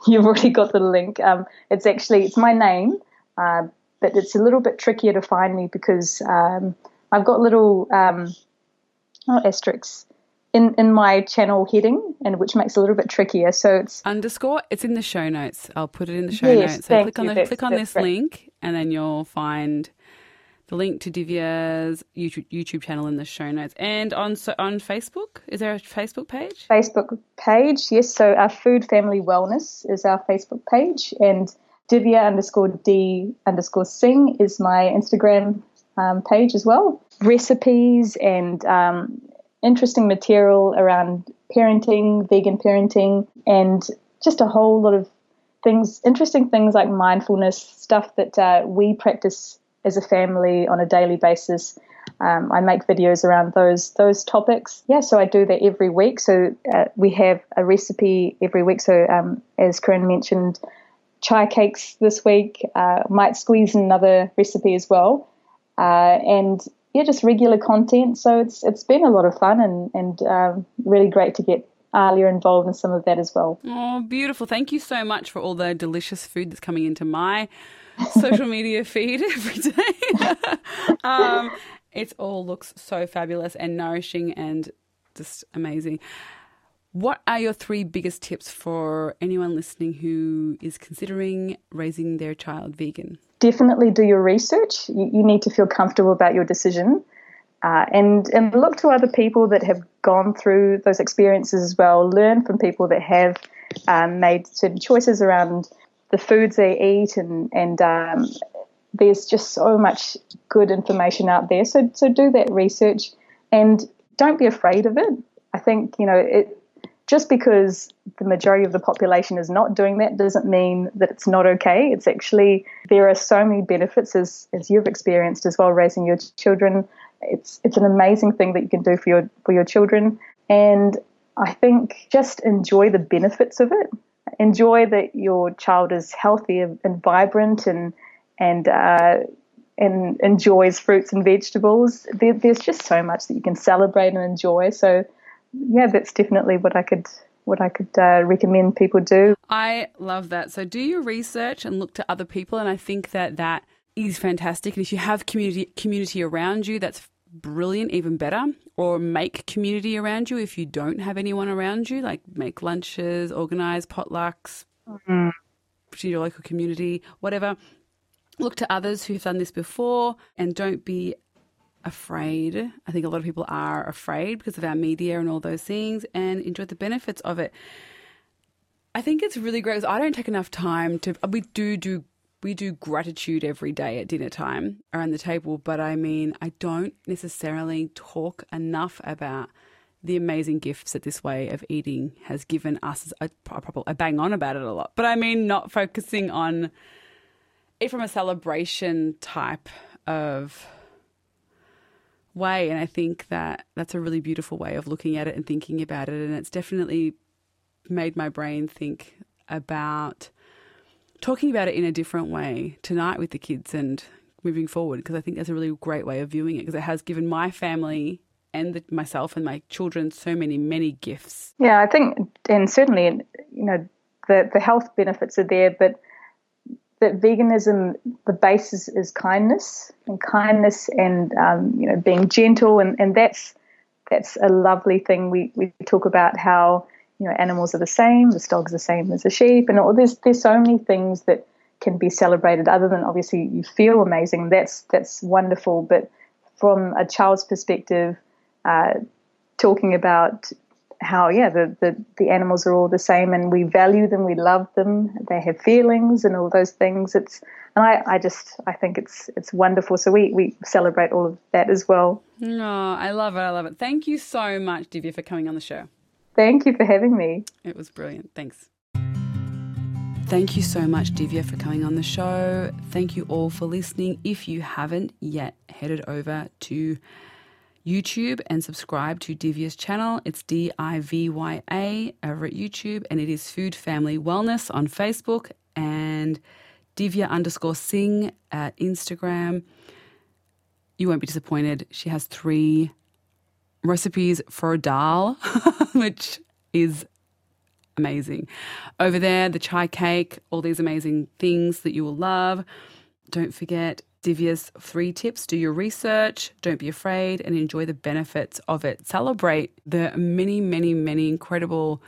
you've already got the link. Um, it's actually, it's my name, uh, but it's a little bit trickier to find me because um, I've got little um, oh, asterisks In, in my channel heading, and which makes it a little bit trickier. So it's underscore. It's in the show notes. I'll put it in the show yes, notes. So thank click on you. The, that's, click on this great. link, and then you'll find the link to Divya's YouTube, YouTube channel in the show notes. And on so on Facebook, is there a Facebook page? Facebook page, yes. So our Food Family Wellness is our Facebook page, and Divya underscore D underscore Singh is my Instagram um, page as well. Recipes and. Um, interesting material around parenting, vegan parenting, and just a whole lot of things, interesting things like mindfulness, stuff that uh, we practice as a family on a daily basis. Um, I make videos around those those topics. Yeah, so I do that every week. So uh, we have a recipe every week. So um, as Corinne mentioned, chai cakes this week. Uh, might squeeze in another recipe as well. Uh, and Yeah, just regular content. So it's it's been a lot of fun, and and um, really great to get Alia involved in some of that as well. Oh, beautiful! Thank you so much for all the delicious food that's coming into my social media feed every day. um, it all looks so fabulous and nourishing and just amazing. What are your three biggest tips for anyone listening who is considering raising their child vegan? Definitely do your research. You, you need to feel comfortable about your decision, uh, and and look to other people that have gone through those experiences as well. Learn from people that have um, made certain choices around the foods they eat, and and um, there's just so much good information out there. So so do that research, and don't be afraid of it. I think you know it. just because the majority of the population is not doing that doesn't mean that it's not okay. It's actually, there are so many benefits, as as you've experienced as well, raising your children. It's it's an amazing thing that you can do for your for your children. And I think just enjoy the benefits of it. Enjoy that your child is healthy and vibrant and and uh, and enjoys fruits and vegetables. There, there's just so much that you can celebrate and enjoy. So, yeah, that's definitely what I could what I could uh, recommend people do. I love that. So do your research and look to other people, and I think that that is fantastic. And if you have community community around you, that's brilliant, even better. Or make community around you if you don't have anyone around you, like make lunches, organise potlucks, mm-hmm. to your local community, whatever. Look to others who've done this before, and don't be afraid. I think a lot of people are afraid because of our media and all those things, and enjoy the benefits of it. I think it's really great because I don't take enough time to – we do do – we do gratitude every day at dinner time around the table, but I mean, I don't necessarily talk enough about the amazing gifts that this way of eating has given us. I, I bang on about it a lot, but I mean, not focusing on it from a celebration type of way. And I think that that's a really beautiful way of looking at it and thinking about it. And it's definitely made my brain think about talking about it in a different way tonight with the kids and moving forward, because I think that's a really great way of viewing it, because it has given my family and the, myself and my children so many, many gifts. Yeah, I think, and certainly, you know, the, the health benefits are there, but that veganism, the basis is kindness and kindness and, um, you know, being gentle. And, and that's that's a lovely thing. We, we talk about how, you know, animals are the same, this dog's the same as a sheep, and all there's there's so many things that can be celebrated other than obviously you feel amazing. That's that's wonderful. But from a child's perspective, uh, talking about how, yeah, the, the, the animals are all the same and we value them, we love them, they have feelings and all those things. It's and I, I just I think it's it's wonderful. So we, we celebrate all of that as well. No, oh, I love it, I love it. Thank you so much, Divya, for coming on the show. Thank you for having me. It was brilliant. Thanks. Thank you so much, Divya, for coming on the show. Thank you all for listening. If you haven't yet, headed over to YouTube and subscribe to Divya's channel. It's D I V Y A over at YouTube, and it is Food Family Wellness on Facebook and Divya underscore Singh at Instagram. You won't be disappointed. She has three recipes for dal, which is amazing. Over there, the chai cake, all these amazing things that you will love. Don't forget Divya's three tips. Do your research, don't be afraid, and enjoy the benefits of it. Celebrate the many, many, many incredible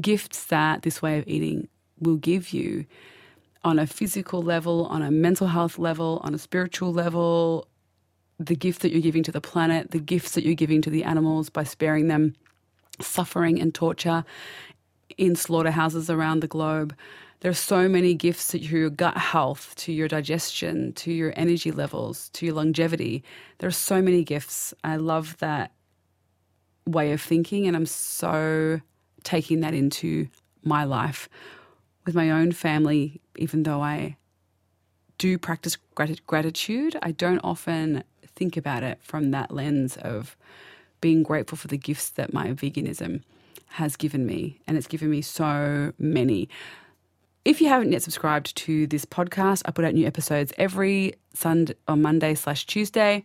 gifts that this way of eating will give you on a physical level, on a mental health level, on a spiritual level. The gift that you're giving to the planet, the gifts that you're giving to the animals by sparing them suffering and torture in slaughterhouses around the globe. There are so many gifts to your gut health, to your digestion, to your energy levels, to your longevity. There are so many gifts. I love that way of thinking, and I'm so taking that into my life with my own family, even though I do practice grat- gratitude. I don't often think about it from that lens of being grateful for the gifts that my veganism has given me, and it's given me so many. If you haven't yet subscribed to this podcast, I put out new episodes every Sunday or Monday slash Tuesday,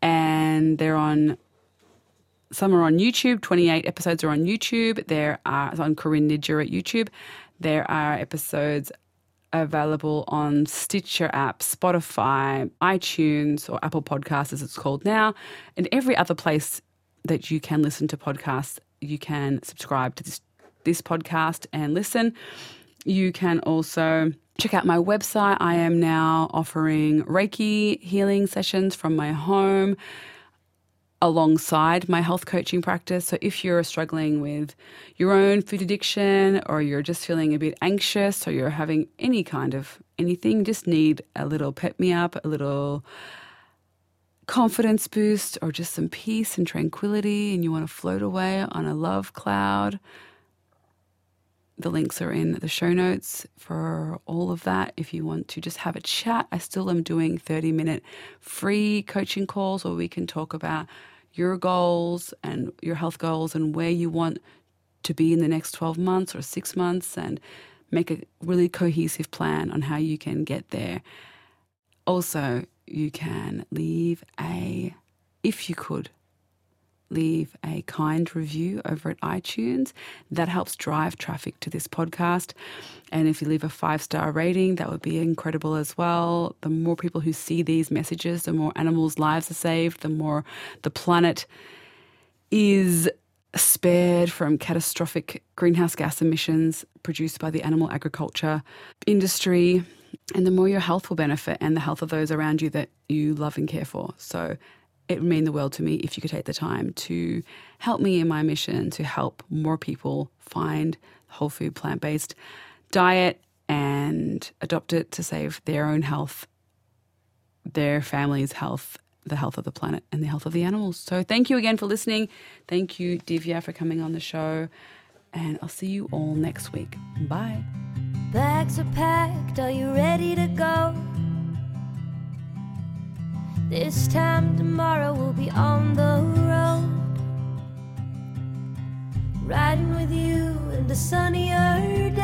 and they're on, some are on YouTube, twenty-eight episodes are on YouTube. There are, it's on Grim Ninja at YouTube. There are episodes available on Stitcher app, Spotify, iTunes, or Apple Podcasts as it's called now, and every other place that you can listen to podcasts. You can subscribe to this, this podcast and listen. You can also check out my website. I am now offering Reiki healing sessions from my home alongside my health coaching practice. So if you're struggling with your own food addiction, or you're just feeling a bit anxious, or you're having any kind of anything, just need a little pep me up, a little confidence boost, or just some peace and tranquility, and you want to float away on a love cloud, The links are in the show notes for all of that. If you want to just have a chat, I still am doing thirty-minute free coaching calls where we can talk about your goals and your health goals and where you want to be in the next twelve months or six months and make a really cohesive plan on how you can get there. Also, you can leave a, if you could, leave a kind review over at iTunes. That helps drive traffic to this podcast. And if you leave a five-star rating, that would be incredible as well. The more people who see these messages, the more animals' lives are saved, the more the planet is spared from catastrophic greenhouse gas emissions produced by the animal agriculture industry, and the more your health will benefit and the health of those around you that you love and care for. So it would mean the world to me if you could take the time to help me in my mission to help more people find whole food plant-based diet and adopt it to save their own health, their family's health, the health of the planet and the health of the animals. So thank you again for listening. Thank you, Divya, for coming on the show. And I'll see you all next week. Bye. Bags are packed. Are you ready to go? This time tomorrow we'll be on the road, riding with you in the sunnier day.